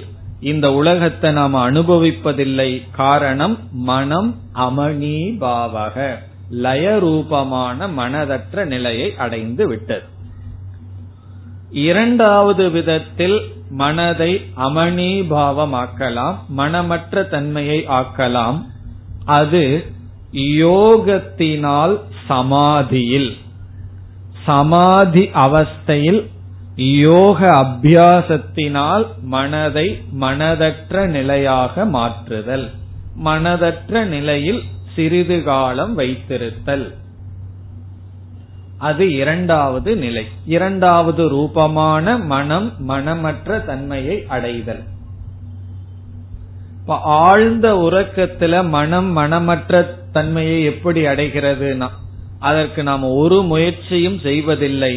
இந்த உலகத்தை நாம் அனுபவிப்பதில்லை. காரணம் மனம் அமணிபாவக லய ரூபமான மனதற்ற நிலையை அடைந்து விட்டது. இரண்டாவது விதத்தில் மனதை அமணிபாவம் ஆக்கலாம், மனமற்ற தன்மையை ஆக்கலாம். அது யோகத்தினால் சமாதியில், சமாதி அவஸ்தையில் யோக அபியாசத்தினால் மனதை மனதற்ற நிலையாக மாற்றுதல், மனதற்ற நிலையில் சிறிது காலம் வைத்திருத்தல். அது இரண்டாவது நிலை, இரண்டாவது ரூபமான மனம் மனமற்ற தன்மையை அடைதல். இப்ப ஆழ்ந்த உறக்கத்துல மனம் மனமற்ற தன்மையை எப்படி அடைகிறதுனா, அதற்கு நாம் ஒரு முயற்சியும் செய்வதில்லை.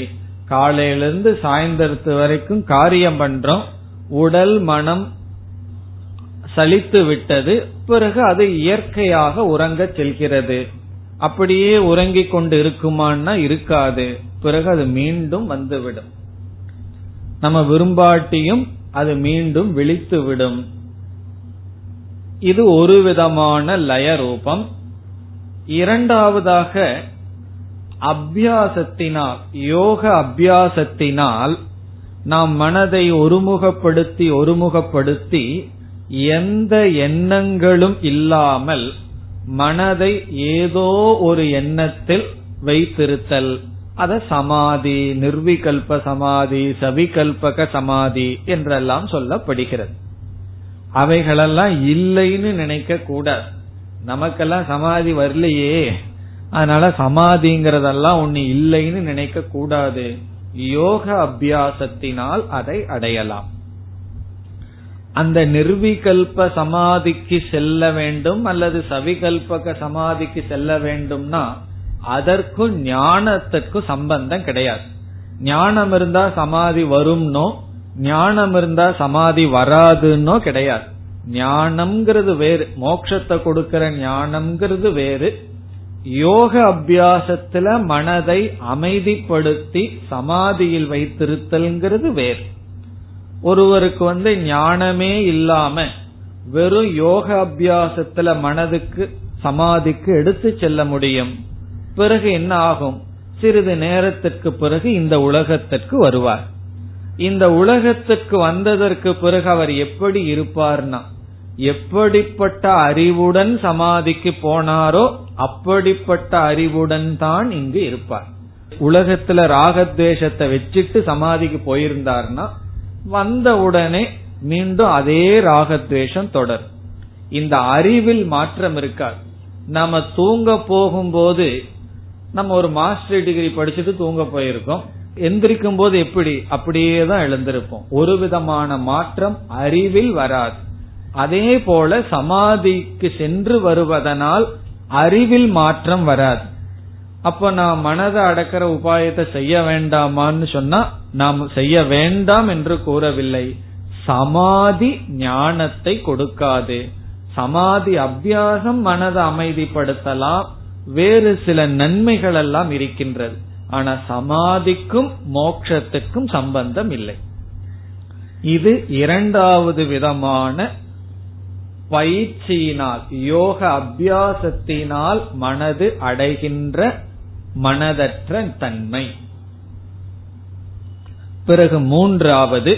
காலையிலிருந்து சாயந்தரத்து வரைக்கும் காரியம் பண்றோம், உடல் மனம் சலித்து விட்டது. பிறகு அது இயற்கையாக உறங்க செல்கிறது. அப்படியே உறங்கிக் கொண்டு இருக்குமான்னா இருக்காது, பிறகு அது மீண்டும் வந்துவிடும். நம்ம விரும்பாட்டியும் அது மீண்டும் விழித்து விடும். இது ஒரு விதமான லய ரூபம். இரண்டாவதாக அபியாசத்தினால், யோக அபியாசத்தினால் நாம் மனதை ஒருமுகப்படுத்தி ஒருமுகப்படுத்தி எந்த எண்ணங்களும் இல்லாமல் மனதை ஏதோ ஒரு எண்ணத்தில் வைத்திருத்தல். அத சமாதி, நிர்விகல்ப சமாதி, சவிகல்பக சமாதி என்றெல்லாம் சொல்லப்படுகிறது. அவைகளெல்லாம் இல்லைன்னு நினைக்க கூடாது. நமக்கெல்லாம் சமாதி வரலையே, அதனால சமாதிங்கிறதெல்லாம் ஒண்ணு இல்லைன்னு நினைக்க கூடாது. யோக அபியாசத்தினால் அதை அடையலாம். அந்த நிர்விகல்ப சமாதிக்கு செல்ல வேண்டும் அல்லது சவிகல்பக சமாதிக்கு செல்ல வேண்டும்னா அதற்கும் ஞானத்துக்கும் சம்பந்தம் கிடையாது. ஞானம் இருந்தா சமாதி வரும்னோ ஞானம் இருந்தா சமாதி வராதுன்னோ கிடையாது. ஞானம்ங்கிறது வேறு, மோட்சத்தை கொடுக்கிற ஞானம்ங்கிறது வேறு. யோக அபியாசத்துல மனதை அமைதிப்படுத்தி சமாதியில் வைத்திருத்தல்ங்கிறது வேறு. ஒருவருக்கு வந்து ஞானமே இல்லாம வெறும் யோக அபியாசத்துல மனதுக்கு சமாதிக்கு எடுத்து செல்ல முடியும். பிறகு என்ன ஆகும்? சிறிது நேரத்திற்கு பிறகு இந்த உலகத்திற்கு வருவார். இந்த உலகத்துக்கு வந்ததற்கு பிறகு அவர் எப்படி இருப்பார்னா, எப்படிப்பட்ட அறிவுடன் சமாதிக்கு போனாரோ அப்படிப்பட்ட அறிவுடன் தான் இங்கு இருப்பார். உலகத்துல ராகத்வேஷத்தை வச்சுட்டு சமாதிக்கு போயிருந்தார்னா வந்த உடனே மீண்டும் அதே ராகத்வேஷம் தொடரும். இந்த அறிவில் மாற்றம் இருக்காது. நம்ம தூங்க போகும்போது, நம்ம ஒரு மாஸ்டர் டிகிரி படிச்சுட்டு தூங்க போயிருக்கோம், எந்திரிக்கும் போது எப்படி அப்படியேதான் எழுந்திருப்போம். ஒரு விதமான மாற்றம் அறிவில் வராது. அதே போல சமாதிக்கு சென்று வருவதனால் அறிவில் மாற்றம் வராது. அப்ப நான் மனதை அடக்கிற உபாயத்தை செய்ய வேண்டாமான்னு சொன்னா நாம் செய்ய வேண்டாம் என்று கூறவில்லை. சமாதி ஞானத்தை கொடுக்காது. சமாதி அபியாசம் மனதை அமைதிப்படுத்தலாம், வேறு சில நன்மைகள் எல்லாம் இருக்கின்றது. ஆனா சமாதிக்கும் மோட்சத்துக்கும் சம்பந்தம் இல்லை. இது இரண்டாவது விதமான பயிற்சியினால், யோக அபியாசத்தினால் மனது அடைகின்ற மனதற்ற தன்மை. பிறகு மூன்றாவது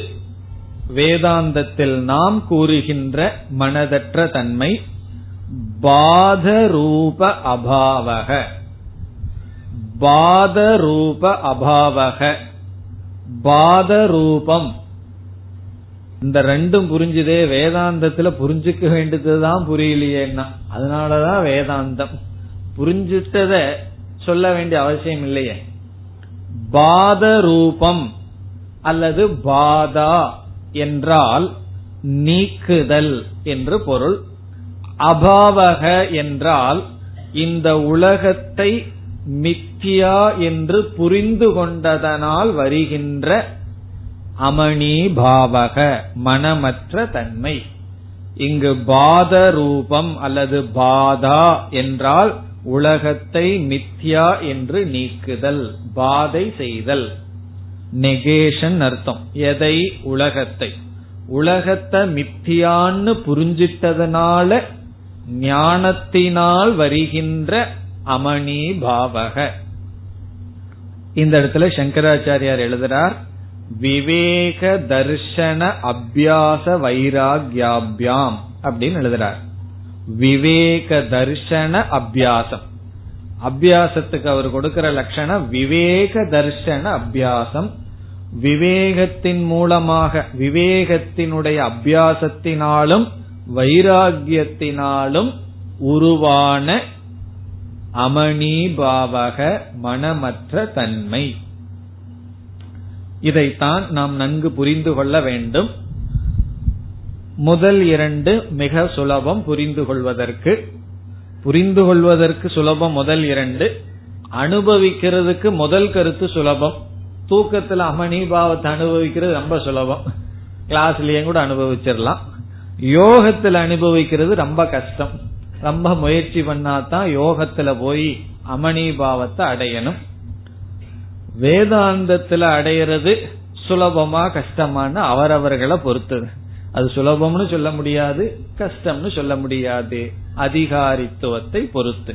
வேதாந்தத்தில் நாம் கூறுகின்ற மனதற்ற தன்மை பாதரூப அபாவக. பாதரூப அபாவக, பாதரூபம். இந்த ரெண்டும் புரிஞ்சுதே, வேதாந்தத்துல புரிஞ்சுக்க வேண்டியதுதான் புரியலையேன்னா அதனாலதான் வேதாந்தம். புரிஞ்சுட்டத சொல்ல வேண்டிய அவசியம் இல்லையே. பாதரூபம் அல்லது பாதா என்றால் நீக்குதல் என்று பொருள். அபாவக என்றால் இந்த உலகத்தை மித்யா என்று புரிந்து கொண்டதனால் வருகின்ற அமணிபாவக மனமற்ற தன்மை. இங்கு பாத ரூபம் அல்லது பாதா என்றால் உலகத்தை மித்யா என்று நீக்குதல், பாதை செய்தல், நெகேஷன் அர்த்தம். எதை? உலகத்தை. உலகத்தை மித்தியான்னு புரிஞ்சிட்டதனால ஞானத்தினால் வருகின்ற அமணிபாவக. இந்த இடத்துல சங்கராச்சாரியார் எழுதுறார், விவேக தர்ஷன அபியாச வைராகியாபியாம் அப்படின்னு எழுதுறார். விவேக தர்ஷன அபியாசம், அபியாசத்துக்கு அவர் கொடுக்கிற லட்சணம் விவேக தர்ஷன அபியாசம். விவேகத்தின் மூலமாக, விவேகத்தினுடைய அபியாசத்தினாலும் வைராகியத்தினாலும் உருவான அமணிபாவக மனமற்ற தன்மை. இதைத்தான் நாம் நன்கு புரிந்து கொள்ள வேண்டும். முதல் இரண்டு மிக சுலபம் புரிந்து கொள்வதற்கு. புரிந்து கொள்வதற்கு சுலபம் முதல் இரண்டு, அனுபவிக்கிறதுக்கு முதல் கருத்து சுலபம். தூக்கத்துல அமணிபாவத்தை அனுபவிக்கிறது ரொம்ப சுலபம், கிளாஸ்லயே கூட அனுபவிச்சிடலாம். யோகத்துல அனுபவிக்கிறது ரொம்ப கஷ்டம். ரொம்ப முயற்சி பண்ணாதான் யோகத்துல போய் அமணிபாவத்தை அடையணும். வேதாந்தத்துல அடையிறது சுலபமா கஷ்டமான அவரவர்களை பொறுத்தது. அது சுலபம்னு சொல்ல முடியாது, கஷ்டம்னு சொல்ல முடியாது, அதிகாரித்துவத்தை பொறுத்து.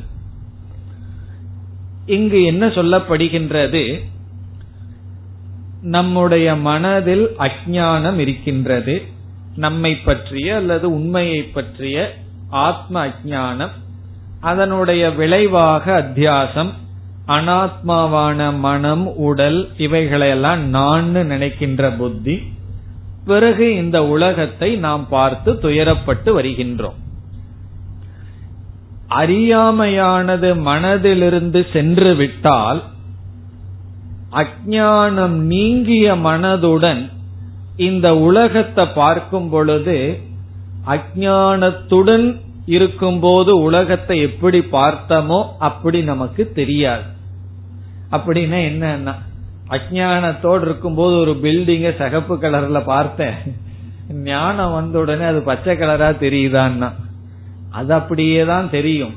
இங்கு என்ன சொல்லப்படுகின்றது? நம்முடைய மனதில் அஜ்ஞானம் இருக்கின்றது, நம்மை பற்றிய அல்லது உண்மையை பற்றிய ஆத்ம அஜ்ஞானம். அதனுடைய விளைவாக அத்தியாசம், அனாத்மாவான மனம், உடல், இவைகளையெல்லாம் நான் நினைக்கின்ற புத்தி. பிறகு இந்த உலகத்தை நாம் பார்த்து துயரப்பட்டு வருகின்றோம். அறியாமையானது மனதிலிருந்து சென்று விட்டால் அஞ்ஞானம் நீங்கிய மனதுடன் இந்த உலகத்தை பார்க்கும் பொழுது, அஞ்ஞானத்துடன் இருக்கும்போது உலகத்தை எப்படி பார்த்தோமோ அப்படி நமக்கு தெரியாது. அப்படின்னா என்னன்னா, அஞ்ஞானத்தோடு இருக்கும்போது ஒரு பில்டிங்க சிகப்பு கலர்ல பார்த்தேன், ஞானம் வந்த உடனே அது பச்சை கலரா தெரியுதான்னா அது அப்படியேதான் தெரியும்.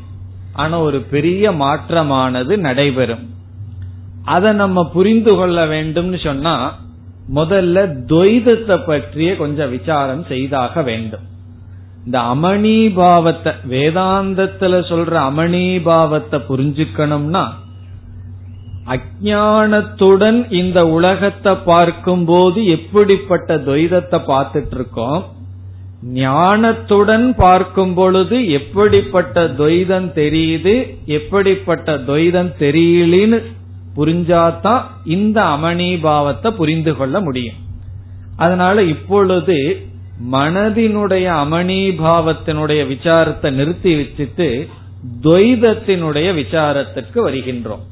ஆனா ஒரு பெரிய மாற்றமானது நடைபெறும். அதை நம்ம புரிந்து கொள்ள வேண்டும்னு சொன்னா முதல்ல துவைதத்தை பற்றிய கொஞ்சம் விசாரம் செய்தாக வேண்டும். இந்த அமணிபாவத்தை வேதாந்தத்துல சொல்ற அமணிபாவத்தை புரிஞ்சுக்கணும்னா, அஞ்ஞானத்துடன் இந்த உலகத்தை பார்க்கும் போது எப்படிப்பட்ட துவைதத்தை பார்த்துட்டு இருக்கோம், ஞானத்துடன் பார்க்கும் பொழுது எப்படிப்பட்ட துவைதம் தெரியுது, எப்படிப்பட்ட துவைதம் தெரியலன்னு புரிஞ்சாதான் இந்த அமணிபாவத்தை புரிந்து கொள்ள முடியும். அதனால இப்பொழுது மனதினுடைய அமணிபாவத்தினுடைய விசாரத்தை நிறுத்தி வச்சுட்டு துவைதத்தினுடைய விசாரத்திற்கு வருகின்றோம்.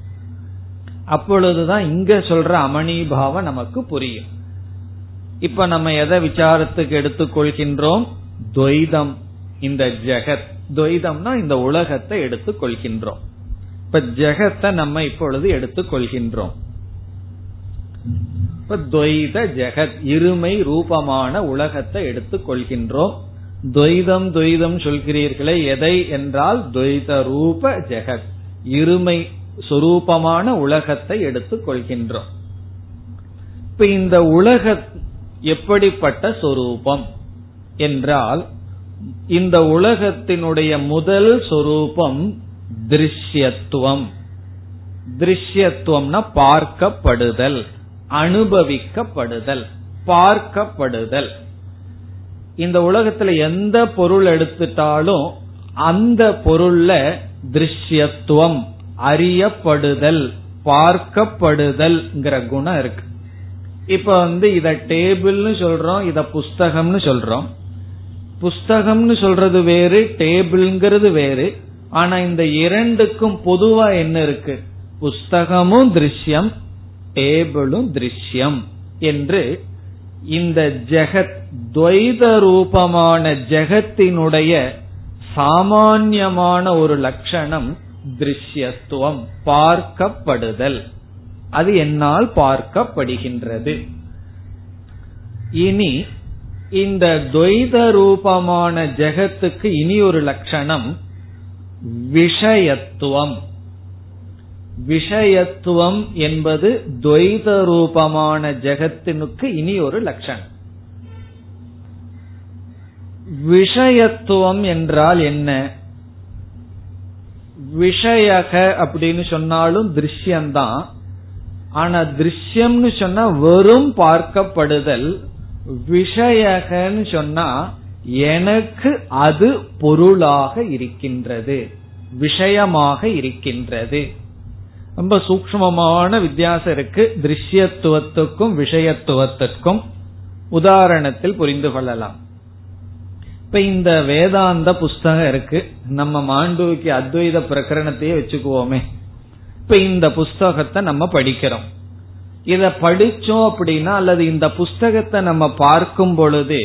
அப்பொழுதுதான் இங்க சொல்ற அமணிபாவம் நமக்கு புரியும். இப்ப நம்ம எதை விசாரத்துக்கு எடுத்துக்கொள்கின்றோம், துவைதம். இந்த ஜெகத், துவைதம்னா இந்த உலகத்தை எடுத்துக்கொள்கின்றோம். இப்ப ஜெகத்தை நம்ம இப்பொழுது எடுத்துக்கொள்கின்றோம். இப்ப துவைத ஜெகத், இருமை ரூபமான உலகத்தை எடுத்துக்கொள்கின்றோம். துவைதம் துவைதம் சொல்கிறீர்களே, எதை என்றால் துவைத ரூப ஜெகத், இருமை சொரூபமான உலகத்தை எடுத்துக்கொள்கின்றோம். இப்ப இந்த உலக எப்படிப்பட்ட சொரூபம் என்றால், இந்த உலகத்தினுடைய முதல் சொரூபம் திருஷ்யத்துவம். திருஷ்யத்துவம்னா பார்க்கப்படுதல், அனுபவிக்கப்படுதல், பார்க்கப்படுதல். இந்த உலகத்துல எந்த பொருள் எடுத்துட்டாலும் அந்த பொருள்ல திருஷ்யத்துவம், அறியப்படுதல், பார்க்கப்படுதல் குணம் இருக்கு. இப்ப வந்து இத டேபிள்னு சொல்றோம், இத புஸ்தகம்னு சொல்றோம். புஸ்தகம்னு சொல்றது வேறு, டேபிள்ங்கிறது வேறு. ஆனா இந்த இரண்டுக்கும் பொதுவா என்ன இருக்கு, புஸ்தகமும் திருஷ்யம், டேபிளும் திருஷ்யம் என்று இந்த ஜெகத், துவைத ரூபமான ஜெகத்தினுடைய சாமான்யமான ஒரு லட்சணம் திருஷ்யத்துவம், பார்க்கப்படுதல். அது என்னால் பார்க்கப்படுகின்றது. இனி இந்த துவைத ரூபமான ஜெகத்துக்கு இனி ஒரு லட்சணம் விஷயத்துவம். விஷயத்துவம் என்பது துவைத ரூபமான ஜெகத்தினுக்கு இனி ஒரு லட்சணம். விஷயத்துவம் என்றால் என்ன? விஷயக அப்படின்னு சொன்னாலும் திருஷ்யம்தான். ஆனா திருஷ்யம்னு சொன்னா வெறும் பார்க்கப்படுதல், விஷயகன்னு சொன்னா எனக்கு அது பொருளாக இருக்கின்றது, விஷயமாக இருக்கின்றது. ரொம்ப சூக்ஷ்மமான வித்தியாசம் இருக்கு திருஷ்யத்துவத்துக்கும் விஷயத்துவத்துக்கும். உதாரணத்தில் புரிந்து கொள்ளலாம். இப்ப இந்த வேதாந்த புஸ்தகம் இருக்கு, நம்ம மாண்டூக்கி அத்வைத பிரகரணத்தையே வச்சுக்குவோமே. இப்ப இந்த புஸ்தகத்தை நம்ம படிக்கிறோம். இத படிச்சோம் அப்படின்னா, அல்லது இந்த புஸ்தகத்தை நம்ம பார்க்கும் பொழுது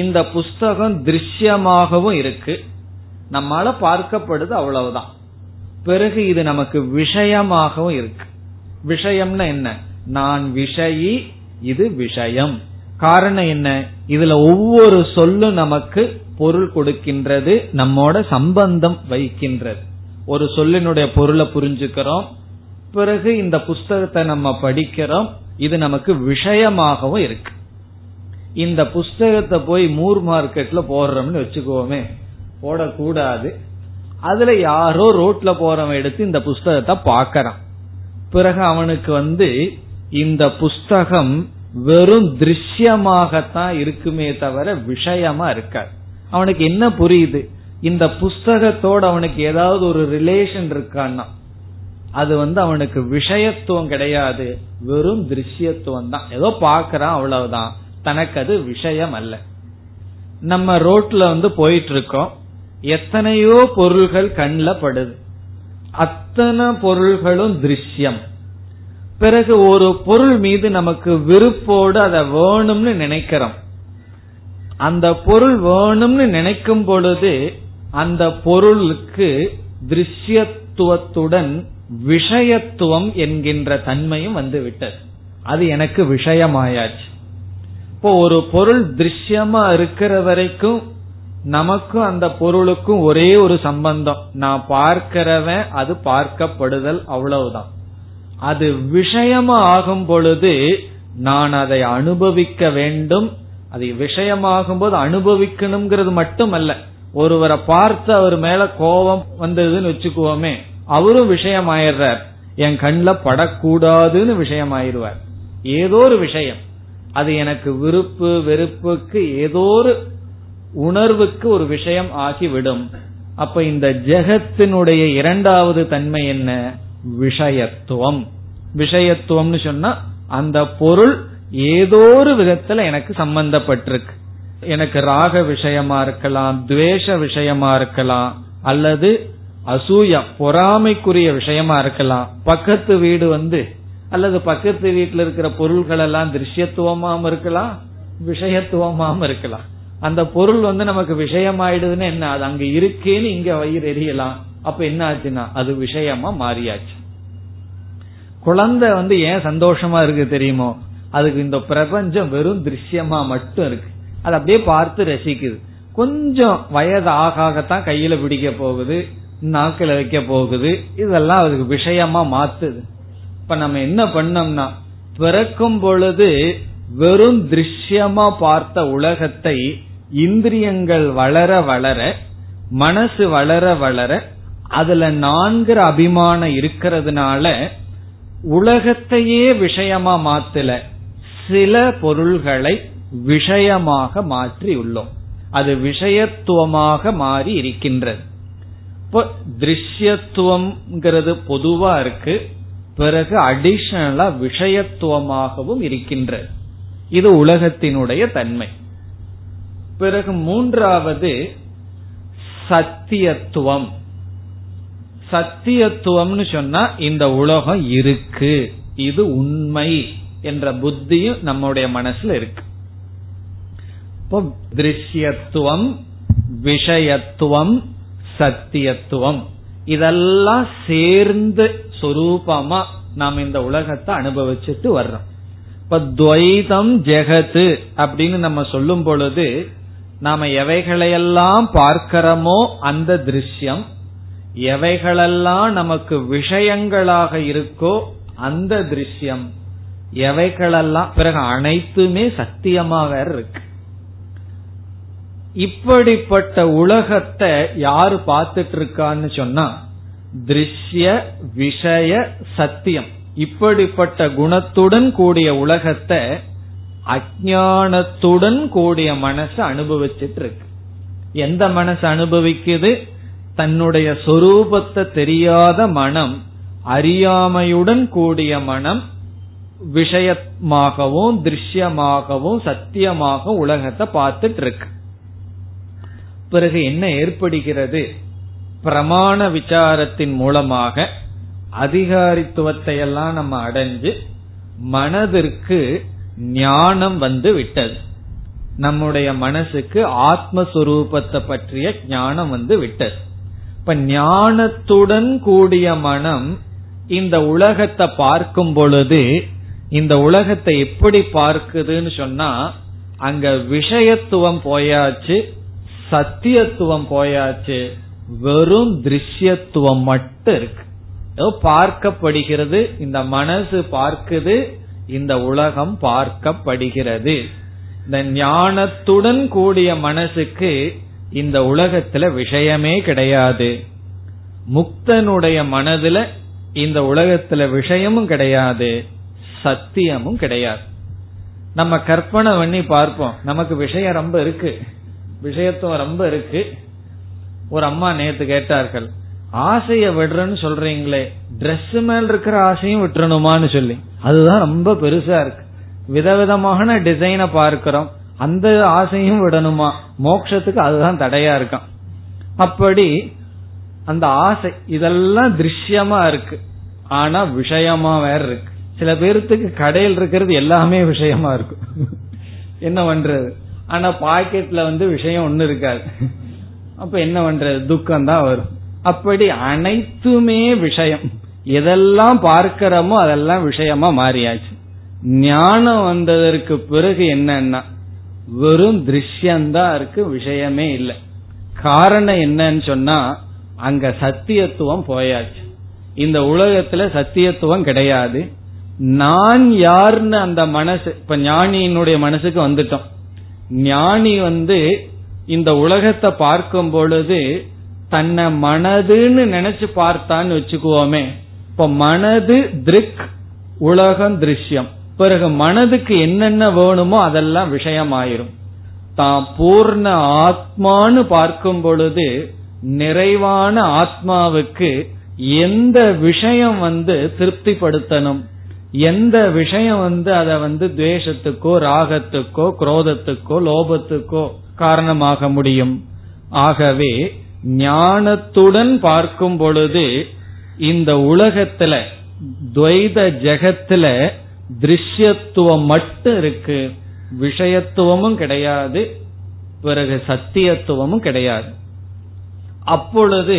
இந்த புஸ்தகம் திருஷ்யமாகவும் இருக்கு, நம்மால பார்க்கப்படுது, அவ்வளவுதான். பிறகு இது நமக்கு விஷயமாகவும் இருக்கு. விஷயம்னா என்ன, நான் விஷயி, இது விஷயம். காரணம் என்ன, இதுல ஒவ்வொரு சொல்லும் நமக்கு பொருள் கொடுக்கின்றது, நம்மோட சம்பந்தம் வைக்கின்றது. ஒரு சொல்லினுடைய பொருளை புரிஞ்சுக்கிறோம், பிறகு இந்த புஸ்தகத்தை நம்ம படிக்கிறோம், இது நமக்கு விஷயமாகவும் இருக்கு. இந்த புஸ்தகத்தை போய் மூர் மார்க்கெட்ல போடுறோம்னு வச்சுக்கோமே, போடக்கூடாது. அதுல யாரோ ரோட்ல போறவன் எடுத்து இந்த புஸ்தகத்தை பாக்கிறான். பிறகு அவனுக்கு வந்து இந்த புஸ்தகம் வெறும் திருஷ்யமாகத்தான் இருக்குமே தவிர விஷயமா இருக்காது. அவனுக்கு என்ன புரியுது, இந்த புஸ்தகத்தோட அவனுக்கு ஏதாவது ஒரு ரிலேஷன் இருக்கான்னா அது வந்து அவனுக்கு விஷயத்துவம் கிடையாது, வெறும் திருஷ்யத்துவம் தான். ஏதோ பாக்குறான், அவ்வளவுதான், தனக்கு அது விஷயம் அல்ல. நம்ம ரோட்ல வந்து போயிட்டு இருக்கோம், எத்தனையோ பொருள்கள் கண்ணில் படுது, அத்தனை பொருள்களும் திருஷ்யம். பிறகு ஒரு பொருள் மீது நமக்கு விருப்போடு அதை வேணும்னு நினைக்கிறோம். அந்த பொருள் வேணும்னு நினைக்கும் பொழுது அந்த பொருளுக்கு திருஷ்யத்துவத்துடன் விஷயத்துவம் என்கின்ற தன்மையும் வந்துவிட்டது. அது எனக்கு விஷயமாயாச்சு. இப்போ ஒரு பொருள் திருஷ்யமா இருக்கிற வரைக்கும் நமக்கும் அந்த பொருளுக்கும் ஒரே ஒரு சம்பந்தம், நான் பார்க்கிறவன், அது பார்க்கப்படுதல், அவ்வளவுதான். அது விஷயமா ஆகும் பொழுது நான் அதை அனுபவிக்க வேண்டும். அது விஷயமாகும் போது அனுபவிக்கணுங்கிறது மட்டும் அல்ல, ஒருவரை பார்த்து அவர் மேல கோபம் வந்ததுன்னு வச்சுக்குவோமே, அவரும் விஷயம் ஆயிடுறார். என் கண்ணில் படக்கூடாதுன்னு விஷயம் ஆயிடுவார். ஏதோ ஒரு விஷயம், அது எனக்கு விருப்பு வெறுப்புக்கு ஏதோ ஒரு உணர்வுக்கு ஒரு விஷயம் ஆகிவிடும். அப்ப இந்த ஜெகத்தினுடைய இரண்டாவது தன்மை என்ன? விஷயத்துவம். விஷயத்துவம்னு சொன்னா அந்த பொருள் ஏதோ ஒரு விதத்துல எனக்கு சம்பந்தப்பட்டிருக்கு. எனக்கு ராக விஷயமா இருக்கலாம், துவேஷ விஷயமா இருக்கலாம், அல்லது அசூய பொறாமைக்குரிய விஷயமா இருக்கலாம். பக்கத்து வீடு வந்து அல்லது பக்கத்து வீட்டுல இருக்கிற பொருள்கள் எல்லாம் திருஷ்யத்துவமாம் இருக்கலாம், விஷயத்துவமாம் இருக்கலாம். அந்த பொருள் வந்து நமக்கு விஷயமாயிடுதுன்னு என்ன, அது அங்க இருக்கேன்னு இங்க வயிறு எரியலாம். அப்ப என்ன ஆச்சுன்னா அது விஷயமா மாறியாச்சு. குழந்தை வந்து ஏன் சந்தோஷமா இருக்கு தெரியுமோ, அதுக்கு இந்த பிரபஞ்சம் வெறும் திருஷ்யமா மட்டும் இருக்கு, அது அப்படியே பார்த்து ரசிக்குது. கொஞ்சம் வயது ஆகத்தான் கையில பிடிக்க போகுது, நாக்கில வைக்க போகுது, இதெல்லாம் அதுக்கு விஷயமா மாத்துது. இப்ப நம்ம என்ன பண்ணோம்னா, பிறக்கும் பொழுது வெறும் திருஷ்யமா பார்த்த உலகத்தை இந்திரியங்கள் வளர வளர, மனசு வளர வளர, அதுல நான்கிற அபிமானம் இருக்கிறதுனால உலகத்தையே விஷயமா மாத்தல, சில பொருள்களை விஷயமாக மாற்றி உள்ளோம். அது விஷயத்துவமாக மாறி இருக்கின்றது. இப்போ திருஷ்யத்துவம்ங்கிறது பொதுவா இருக்கு, பிறகு அடிஷனலா விஷயத்துவமாகவும் இருக்கின்றது. இது உலகத்தினுடைய தன்மை. பிறகு மூன்றாவது சத்தியத்துவம். சத்தியத்துவம்னு சொன்னா இந்த உலகம் இருக்கு, இது உண்மை என்ற புத்தியும் நம்முடைய மனசுல இருக்கு. இப்போ திருஷ்யத்துவம், விஷயத்துவம், சத்தியத்துவம் இதெல்லாம் சேர்ந்து சொரூபமா நாம் இந்த உலகத்தை அனுபவிச்சுட்டு வர்றோம். இப்ப துவைதம் ஜெகத்து அப்படின்னு நம்ம சொல்லும் பொழுது நாம எவைகளையெல்லாம் பார்க்கிறோமோ அந்த திருஷ்யம், எவைகளெல்லாம் நமக்கு விஷயங்களாக இருக்கோ அந்த திருஷ்யம், எவைகளெல்லாம் பிறகு அனைத்துமே சத்தியமாக இருக்கு. இப்படிப்பட்ட உலகத்தை யாரு பார்த்துட்டு இருக்கான்னு சொன்னா திருஷ்ய விஷய சத்தியம் இப்படிப்பட்ட குணத்துடன் கூடிய உலகத்தை அஞ்ஞானத்துடன் கூடிய மனசு அனுபவிச்சுட்டு இருக்கு. எந்த மனசு அனுபவிக்குது? தன்னுடைய சொரூபத்தை தெரியாத மனம், அறியாமையுடன் கூடிய மனம் விஷயமாகவும் திருஷ்யமாகவும் சத்தியமாகவும் உலகத்தை பார்த்துட்டு இருக்கு. பிறகு என்ன ஏற்படுகிறது? பிரமாண விசாரத்தின் மூலமாக அதிகாரித்துவத்தை எல்லாம் நம்ம அடைஞ்சு மனதிற்கு ஞானம் வந்து விட்டது. நம்முடைய மனசுக்கு ஆத்மஸ்வரூபத்தை பற்றிய ஞானம் வந்து விட்டது. இப்ப ஞானத்துடன் கூடிய மனம் இந்த உலகத்தை பார்க்கும் பொழுது இந்த உலகத்தை எப்படி பார்க்குதுன்னு சொன்னா அங்க விஷயத்துவம் போயாச்சு, சத்தியத்துவம் போயாச்சு, வெறும் திருஷ்யத்துவம் மட்டும் இருக்கு. பார்க்கப்படுகிறது, இந்த மனசு பார்க்குது, இந்த உலகம் பார்க்கப்படுகிறது. இந்த ஞானத்துடன் கூடிய மனசுக்கு இந்த உலகத்துல விஷயமே கிடையாது. முக்தனுடைய மனதுல இந்த உலகத்துல விஷயமும் கிடையாது, சத்தியமும் கிடையாது. நம்ம கற்பனை பண்ணி பார்ப்போம், நமக்கு விஷயம் ரொம்ப இருக்கு, விஷயத்துவம் ரொம்ப இருக்கு. ஒரு அம்மா நேத்து கேட்டார்கள், ஆசைய விடுறன்னு சொல்றீங்களே, டிரெஸ் மேல இருக்கிற ஆசையும் விட்டுறணுமான்னு சொல்லி, அதுதான் ரொம்ப பெருசா இருக்கு, விதவிதமான டிசைனை பார்க்கிறோம், அந்த ஆசையும் விடணுமா, மோட்சத்துக்கு அதுதான் தடையா இருக்கான். அப்படி அந்த ஆசை இதெல்லாம் திருஷ்யமா இருக்கு, ஆனா விஷயமா வேற இருக்கு. சில பேர்த்துக்கு கடையில் இருக்கிறது எல்லாமே விஷயமா இருக்கும், என்ன பண்றது? ஆனா பாக்கெட்ல வந்து விஷயம் ஒண்ணு இருக்காது, அப்ப என்ன பண்றது? துக்கம் தான் வரும். அப்படி அனைத்துமே விஷயம், எதெல்லாம் பார்க்கிறோமோ அதெல்லாம் விஷயமா மாறியாச்சு. ஞானம் வந்ததற்கு பிறகு என்னன்னா வெறும் திருஷ்யம்தான் இருக்கு, விஷயமே இல்லை. காரணம் என்னன்னு சொன்னா அங்க சத்தியத்துவம் போயாச்சு. இந்த உலகத்துல சத்தியத்துவம் கிடையாது. நான் யாருன்னு அந்த மனசு, இப்ப ஞானியினுடைய மனசுக்கு வந்துட்டோம். ஞானி வந்து இந்த உலகத்தை பார்க்கும் பொழுது தன்னை மனதுன்னு நினைச்சு பார்த்தான்னு வச்சுக்குவோமே, இப்ப மனது திருக், உலகம் திருஷ்யம். பிறகு மனதுக்கு என்னென்ன வேணுமோ அதெல்லாம் விஷயமாயிரும். தான் பூர்ண ஆத்மான்னு பார்க்கும் பொழுது நிறைவான ஆத்மாவுக்கு எந்த விஷயம் வந்து திருப்திப்படுத்தணும், எந்த விஷயம் வந்து அதை வந்து துவேஷத்துக்கோ ராகத்துக்கோ குரோதத்துக்கோ லோபத்துக்கோ காரணமாக முடியும். ஆகவே ஞானத்துடன் பார்க்கும் பொழுது இந்த உலகத்துல துவைத ஜெகத்துல திருஷ்யத்துவம் மட்டும் இருக்கு, விஷயத்துவமும் கிடையாது, பிறகு சத்தியத்துவமும் கிடையாது. அப்பொழுது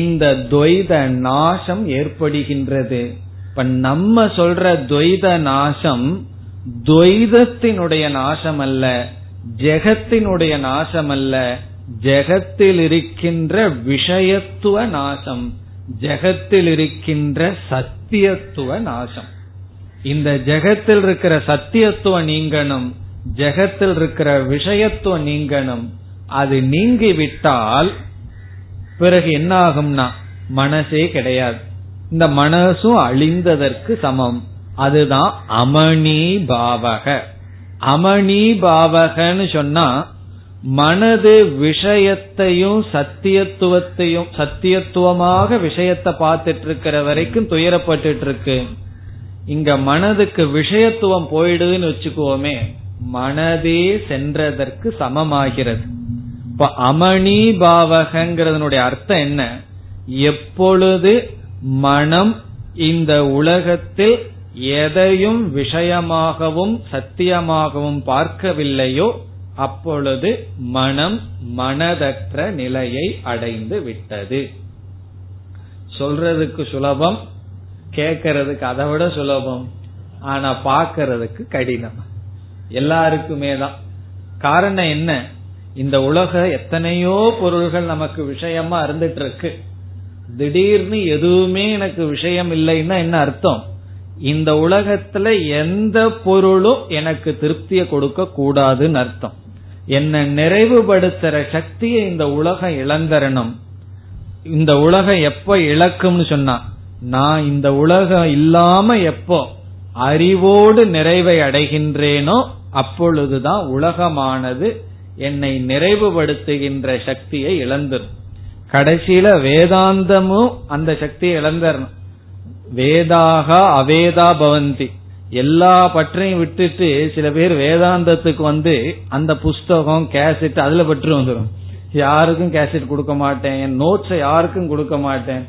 இந்த துவைத நாசம் ஏற்படுகின்றது. இப்ப நம்ம சொல்ற துவைத நாசம் துவைதத்தினுடைய நாசம் அல்ல, ஜெகத்தினுடைய நாசம் அல்ல, ஜெகத்தில் இருக்கின்ற விஷயத்துவ நாசம், ஜெகத்தில் இருக்கின்ற சத்தியத்துவ நாசம். இந்த ஜெகத்தில் இருக்கிற சத்தியத்துவ நீங்கணும், ஜெகத்தில் இருக்கிற விஷயத்துவ நீங்கணும். அது நீங்கிவிட்டால் பிறகு என்ன ஆகும்னா மனசே கிடையாது. இந்த மனசும் அழிந்ததற்கு சமம். அதுதான் அமணி பாவக. அமணி பாவகன்னு சொன்னா மனது விஷயத்தையும் சத்தியத்துவத்தையும், சத்தியத்துவமாக விஷயத்தை பார்த்துட்டு இருக்கிற வரைக்கும் துயரப்பட்டு இருக்கு. இங்க மனதுக்கு விஷயத்துவம் போயிடுதுன்னு வச்சுக்கோமே, மனதே சென்றதற்கு சமமாகிறது. இப்ப அமணி பாவகங்கிறதுனுடைய அர்த்தம் என்ன? எப்பொழுது மனம் இந்த உலகத்தில் எதையும் விஷயமாகவும் சத்தியமாகவும் பார்க்கவில்லையோ அப்பொழுது மனம் மனதற்ற நிலையை அடைந்து விட்டது. சொல்றதுக்கு சுலபம், கேக்கிறதுக்கு அதை விட சுலபம், ஆனா பாக்கிறதுக்கு கடினம் எல்லாருக்குமே தான். காரணம் என்ன? இந்த உலக எத்தனையோ பொருள்கள் நமக்கு விஷயமா இருந்துட்டு இருக்கு. திடீர்னு எதுவுமே எனக்கு விஷயம் இல்லைன்னா என்ன அர்த்தம்? இந்த உலகத்துல எந்த பொருளும் எனக்கு திருப்தியை கொடுக்க கூடாதுன்னு அர்த்தம். என்னை நிறைவுபடுத்துற சக்தியை இந்த உலகம் இழந்தரணும். இந்த உலகம் எப்ப இழக்கும்னு சொன்னா நான் இந்த உலகம் இல்லாம எப்போ அறிவோடு நிறைவை அடைகின்றேனோ அப்பொழுதுதான் உலகமானது என்னை நிறைவுபடுத்துகின்ற சக்தியை இழந்துரும். கடைசியில வேதாந்தமும் அந்த சக்தியை இழந்தரணும். வேதாகா அவேதா பவந்தி, எல்லா பற்றையும் விட்டுட்டு சில பேர் வேதாந்தத்துக்கு வந்து அந்த புஸ்தகம் கேசட் அதுல பற்று வந்துடும். யாருக்கும் கேசட் கொடுக்க மாட்டேன், நோட்ஸை யாருக்கும் கொடுக்க மாட்டேன்,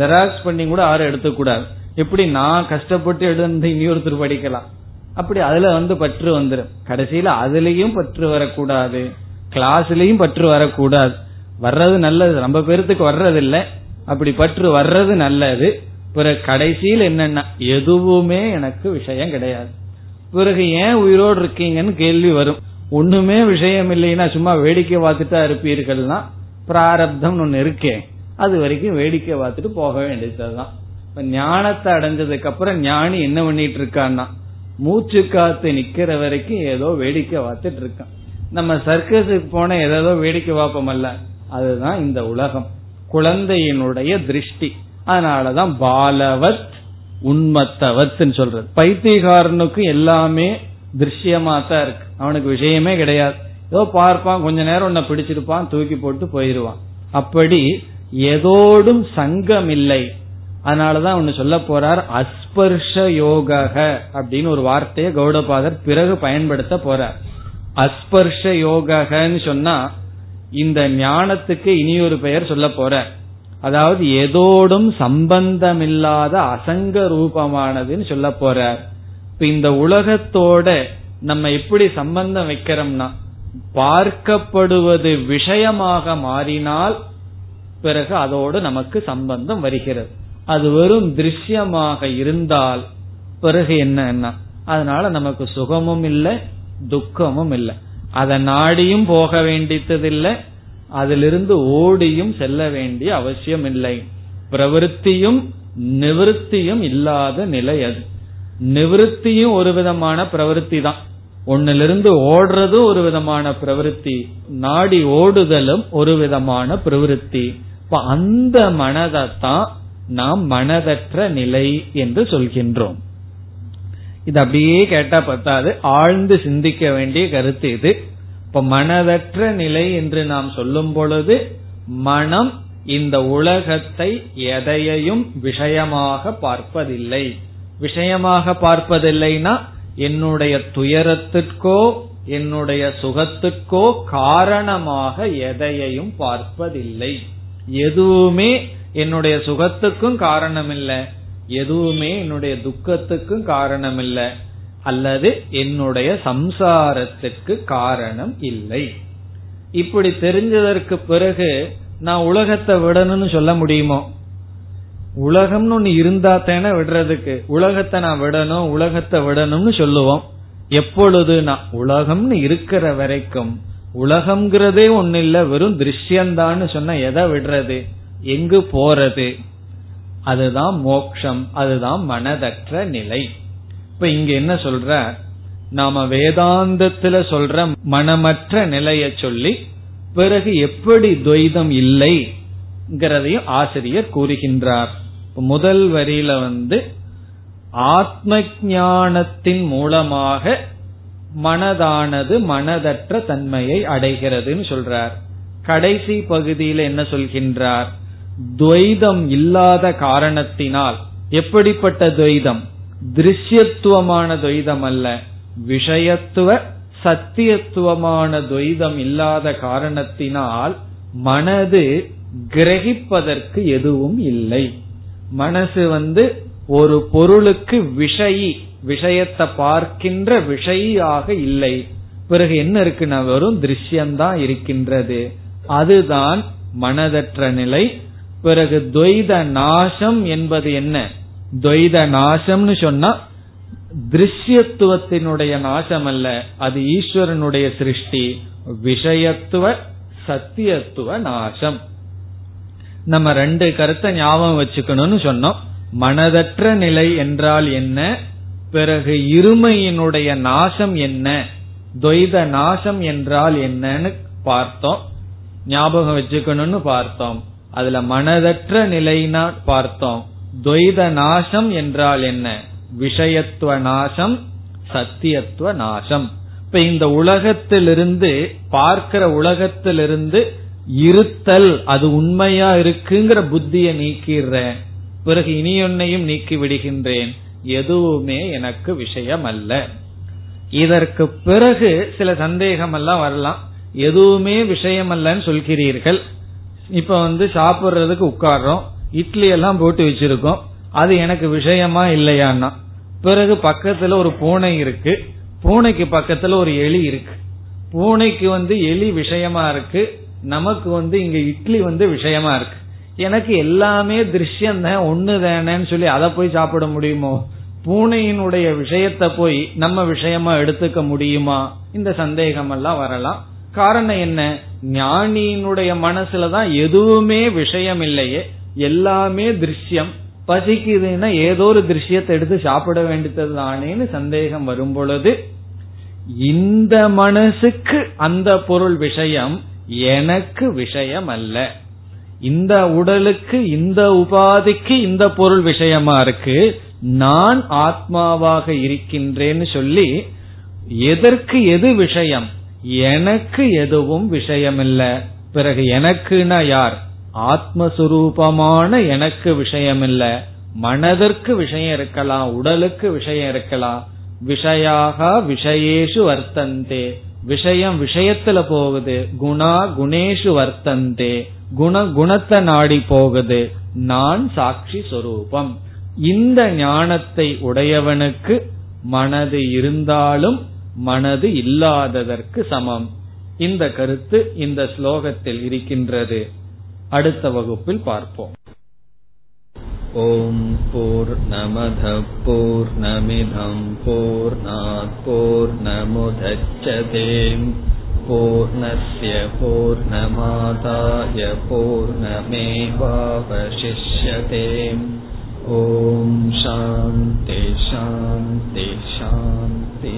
ஜெராக்ஸ் பண்ணி கூட யாரும் எடுத்துக்கூடாது, இப்படி நான் கஷ்டப்பட்டு எழுந்து இன்னொருத்தர் படிக்கலாம், அப்படி அதுல வந்து பற்று வந்துடும். கடைசியில அதுலயும் பற்று வரக்கூடாது, கிளாஸ்லயும் பற்று வரக்கூடாது. வர்றது நல்லது, ரொம்ப பேர்த்துக்கு வர்றது இல்ல, அப்படி பற்று வர்றது நல்லது. பிறகு கடைசியில் என்னன்னா எதுவுமே எனக்கு விஷயம் கிடையாது. பிறகு ஏன் உயிரோடு இருக்கீங்கன்னு கேள்வி வரும். ஒண்ணுமே விஷயம் இல்லைன்னா சும்மா வேடிக்கை பார்த்துட்டா இருப்பீர்கள்னா பிராரப்தம் ஒண்ணு இருக்கேன், அது வரைக்கும் வேடிக்கை பார்த்துட்டு போக வேண்டியதுதான். இப்ப ஞானத்தை அடைஞ்சதுக்கு அப்புறம் ஞானி என்ன பண்ணிட்டு இருக்கான்னா மூச்சு காத்து நிக்கிற வரைக்கும் ஏதோ வேடிக்கை பார்த்துட்டு இருக்கான். நம்ம சர்க்கஸுக்கு போன ஏதோ வேடிக்கை பார்ப்போம்ல, அதுதான் இந்த உலகம், குழந்தையினுடைய திருஷ்டி. அதனாலதான் பாலவத் உண்மத்தவத் சொல்றது. பைத்தியக்காரனுக்கு எல்லாமே திருஷ்யமா தான் இருக்கு, அவனுக்கு விஷயமே கிடையாது. ஏதோ பார்ப்பான், கொஞ்ச நேரம் உன்னை பிடிச்சிருப்பான், தூக்கி போட்டு போயிருவான். அப்படி எதோடும் சங்கம் இல்லை. அதனாலதான் ஒன்னு சொல்ல போறார், அஸ்பர்ஷ யோக அப்படின்னு ஒரு வார்த்தையை கௌடபாதர் பிறகு பயன்படுத்த போறார். அஸ்பர்ஷ யோகன்னு சொன்னா இந்த ஞானத்துக்கு இனியொரு பெயர் சொல்ல போற, அதாவது எதோடும் சம்பந்தமில்லாத அசங்க ரூபமானதுன்னு சொல்ல போற. இப்ப இந்த உலகத்தோட நம்ம எப்படி சம்பந்தம் வைக்கிறோம்னா, பார்க்கப்படுவது விஷயமாக மாறினால் பிறகு அதோடு நமக்கு சம்பந்தம் வருகிறது. அது வெறும் திருஷ்யமாக இருந்தால் பிறகு என்னன்னா, அதனால நமக்கு சுகமும் இல்லை துக்கமும் இல்லை, அதை நாடியும் போக வேண்டியதில்லை, அதிலிருந்து ஓடியும் செல்ல வேண்டிய அவசியம் இல்லை. பிரவிற்த்தியும் நிவிருத்தியும் இல்லாத நிலை அது. நிவிருத்தியும் ஒரு விதமான பிரவிற்த்தி தான், ஒன்னிலிருந்து ஓடுறதும் ஒரு விதமான பிரவிற்த்தி, நாடி ஓடுதலும் ஒரு விதமான பிரவிற்த்தி. இப்ப அந்த மனதத்தான் நாம் மனதற்ற நிலை என்று சொல்கின்றோம். இது அப்படியே கேட்டா பத்தாது, ஆழ்ந்து சிந்திக்க வேண்டிய கருத்து இது. இப்ப மனதற்ற நிலை என்று நாம் சொல்லும் பொழுது மனம் இந்த உலகத்தை எதையையும் விஷயமாக பார்ப்பதில்லை. விஷயமாக பார்ப்பதில்லைனா என்னுடைய துயரத்திற்கோ என்னுடைய சுகத்திற்கோ காரணமாக எதையையும் பார்ப்பதில்லை. எதுவுமே என்னுடைய சுகத்துக்கும் காரணம் இல்லை, எதுவுமே என்னுடைய துக்கத்துக்கும் காரணம் இல்லை, அல்லது என்னுடைய சம்சாரத்துக்கு காரணம் இல்லை. இப்படி தெரிஞ்சதற்கு பிறகு நான் உலகத்தை விடணும்னு சொல்ல முடியுமோ? உலகம்னு ஒண்ணு இருந்தா தானே விடுறதுக்கு. உலகத்தை நான் விடணும் உலகத்தை விடணும்னு சொல்லுவோம். எப்பொழுது நான் உலகம்னு இருக்கிற வரைக்கும், உலகம்ங்கிறதே ஒண்ணு இல்ல வெறும் திருஷ்யந்தான்னு சொன்ன எதை விடுறது, எங்கு போறது? அதுதான் மோட்சம், அதுதான் மனதற்ற நிலை. இப்ப இங்க என்ன சொல்ற, நாம வேதாந்தத்துல சொல்ற மனமற்ற நிலைய சொல்லி பிறகு எப்படி துவைதம் இல்லைங்கிறதையும் ஆசிரியர் கூறுகின்றார். முதல் வரியில வந்து ஆத்ம ஞானத்தின் மூலமாக மனதானது மனதற்ற தன்மையை அடைகிறதுன்னு சொல்றார். கடைசி பகுதியில என்ன சொல்கின்றார், துவைதம் இல்லாத காரணத்தினால். எப்படிப்பட்ட துவைதம்? திருஷ்யத்துவமான துவைதம் அல்ல, விஷயத்துவ சத்தியத்துவமான துவைதம் இல்லாத காரணத்தினால் மனது கிரகிப்பதற்கு எதுவும் இல்லை. மனசு வந்து ஒரு பொருளுக்கு விஷயி, விஷயத்தை பார்க்கின்ற விஷயாக இல்லை. பிறகு என்ன இருக்குன்னா வெறும் திருஷ்யம்தான் இருக்கின்றது. அதுதான் மனதற்ற நிலை. பிறகு துவைத நாசம் என்பது என்ன? துவைத நாசம்னு சொன்னா திருஷ்யத்துவத்தினுடைய நாசம் அல்ல, அது ஈஸ்வரனுடைய சிருஷ்டி, விஷயத்துவ சத்தியத்துவ நாசம். நம்ம ரெண்டு கருத்தை ஞாபகம் வச்சுக்கணும்னு சொன்னோம். மனதற்ற நிலை என்றால் என்ன, பிறகு இருமையினுடைய நாசம் என்ன, துவைத நாசம் என்றால் என்னன்னு பார்த்தோம், ஞாபகம் வச்சுக்கணும்னு பார்த்தோம். அதுல மனதற்ற நிலைனா பார்த்தோம், துவைத நாசம் என்றால் என்ன, விஷயத்துவ நாசம் சத்தியத்துவ நாசம். இப்ப இந்த உலகத்திலிருந்து, பார்க்கிற உலகத்திலிருந்து இருத்தல், அது உண்மையா இருக்குங்கிற புத்தியை நீக்கிறேன், பிறகு இனி ஒன்னையும் நீக்கி விடுகின்றேன், எதுவுமே எனக்கு விஷயம் அல்ல. இதற்கு பிறகு சில சந்தேகம் எல்லாம் வரலாம், எதுவுமே விஷயம் அல்லன்னு சொல்கிறீர்கள், இப்ப வந்து சாப்பிடுறதுக்கு உட்கார்றோம், இட்லி எல்லாம் போட்டு வச்சிருக்கோம், அது எனக்கு விஷயமா இல்லையான்னா, பிறகு பக்கத்துல ஒரு பூனை இருக்கு, பூனைக்கு பக்கத்துல ஒரு எலி இருக்கு, பூனைக்கு வந்து எலி விஷயமா இருக்கு, நமக்கு வந்து இங்க இட்லி வந்து விஷயமா இருக்கு, எனக்கு எல்லாமே திருஷ்யம் தான் ஒண்ணு தானேன்னு சொல்லி அதை போய் சாப்பிட முடியுமோ? பூனையினுடைய விஷயத்தை போய் நம்ம விஷயமா எடுத்துக்க முடியுமா? இந்த சந்தேகம் எல்லாம் வரலாம். காரணம் என்ன, ஞானியினுடைய மனசுலதான் எதுவுமே விஷயம் இல்லையே, எல்லாமே திருஷ்யம், பசிக்குதுன்னா ஏதோ ஒரு திருஷ்யத்தை எடுத்து சாப்பிட வேண்டியது தானேன்னு சந்தேகம் வரும் பொழுது, இந்த மனசுக்கு அந்த பொருள் விஷயம், எனக்கு விஷயம் அல்ல. இந்த உடலுக்கு, இந்த உபாதிக்கு இந்த பொருள் விஷயமா இருக்கு, நான் ஆத்மாவாக இருக்கின்றேன்னு சொல்லி எதற்கு எது விஷயம், எனக்கு எதுவும் விஷயம் இல்ல. பிறகு எனக்குனா யார்? ஆத்மஸ்வரூபமான எனக்கு விஷயம் இல்ல. மனதிற்கு விஷயம் இருக்கலாம், உடலுக்கு விஷயம் இருக்கலாம். விஷயாக விஷயேஷு வர்த்தந்தே, விஷயம் விஷயத்துல போகுது, குணா குணேஷு வர்த்தந்தே, குண குணத்தை நாடி போகுது. நான் சாட்சி சொரூபம். இந்த ஞானத்தை உடையவனுக்கு மனது இருந்தாலும் மனது இல்லாததற்கு சமம். இந்த கருத்து இந்த ஸ்லோகத்தில் இருக்கின்றது. அடுத்த வகுப்பில் பார்ப்போம். ஓம் பூர்ணமதః பூர்ணமிதம் பூர்ணாத் பூர்ணமுதச்யதே பூர்ணஸ்ய பூர்ணமாதாய பூர்ணமேவாவசிஷ்யதே. ஓம் சாந்தி சாந்தி சாந்தி.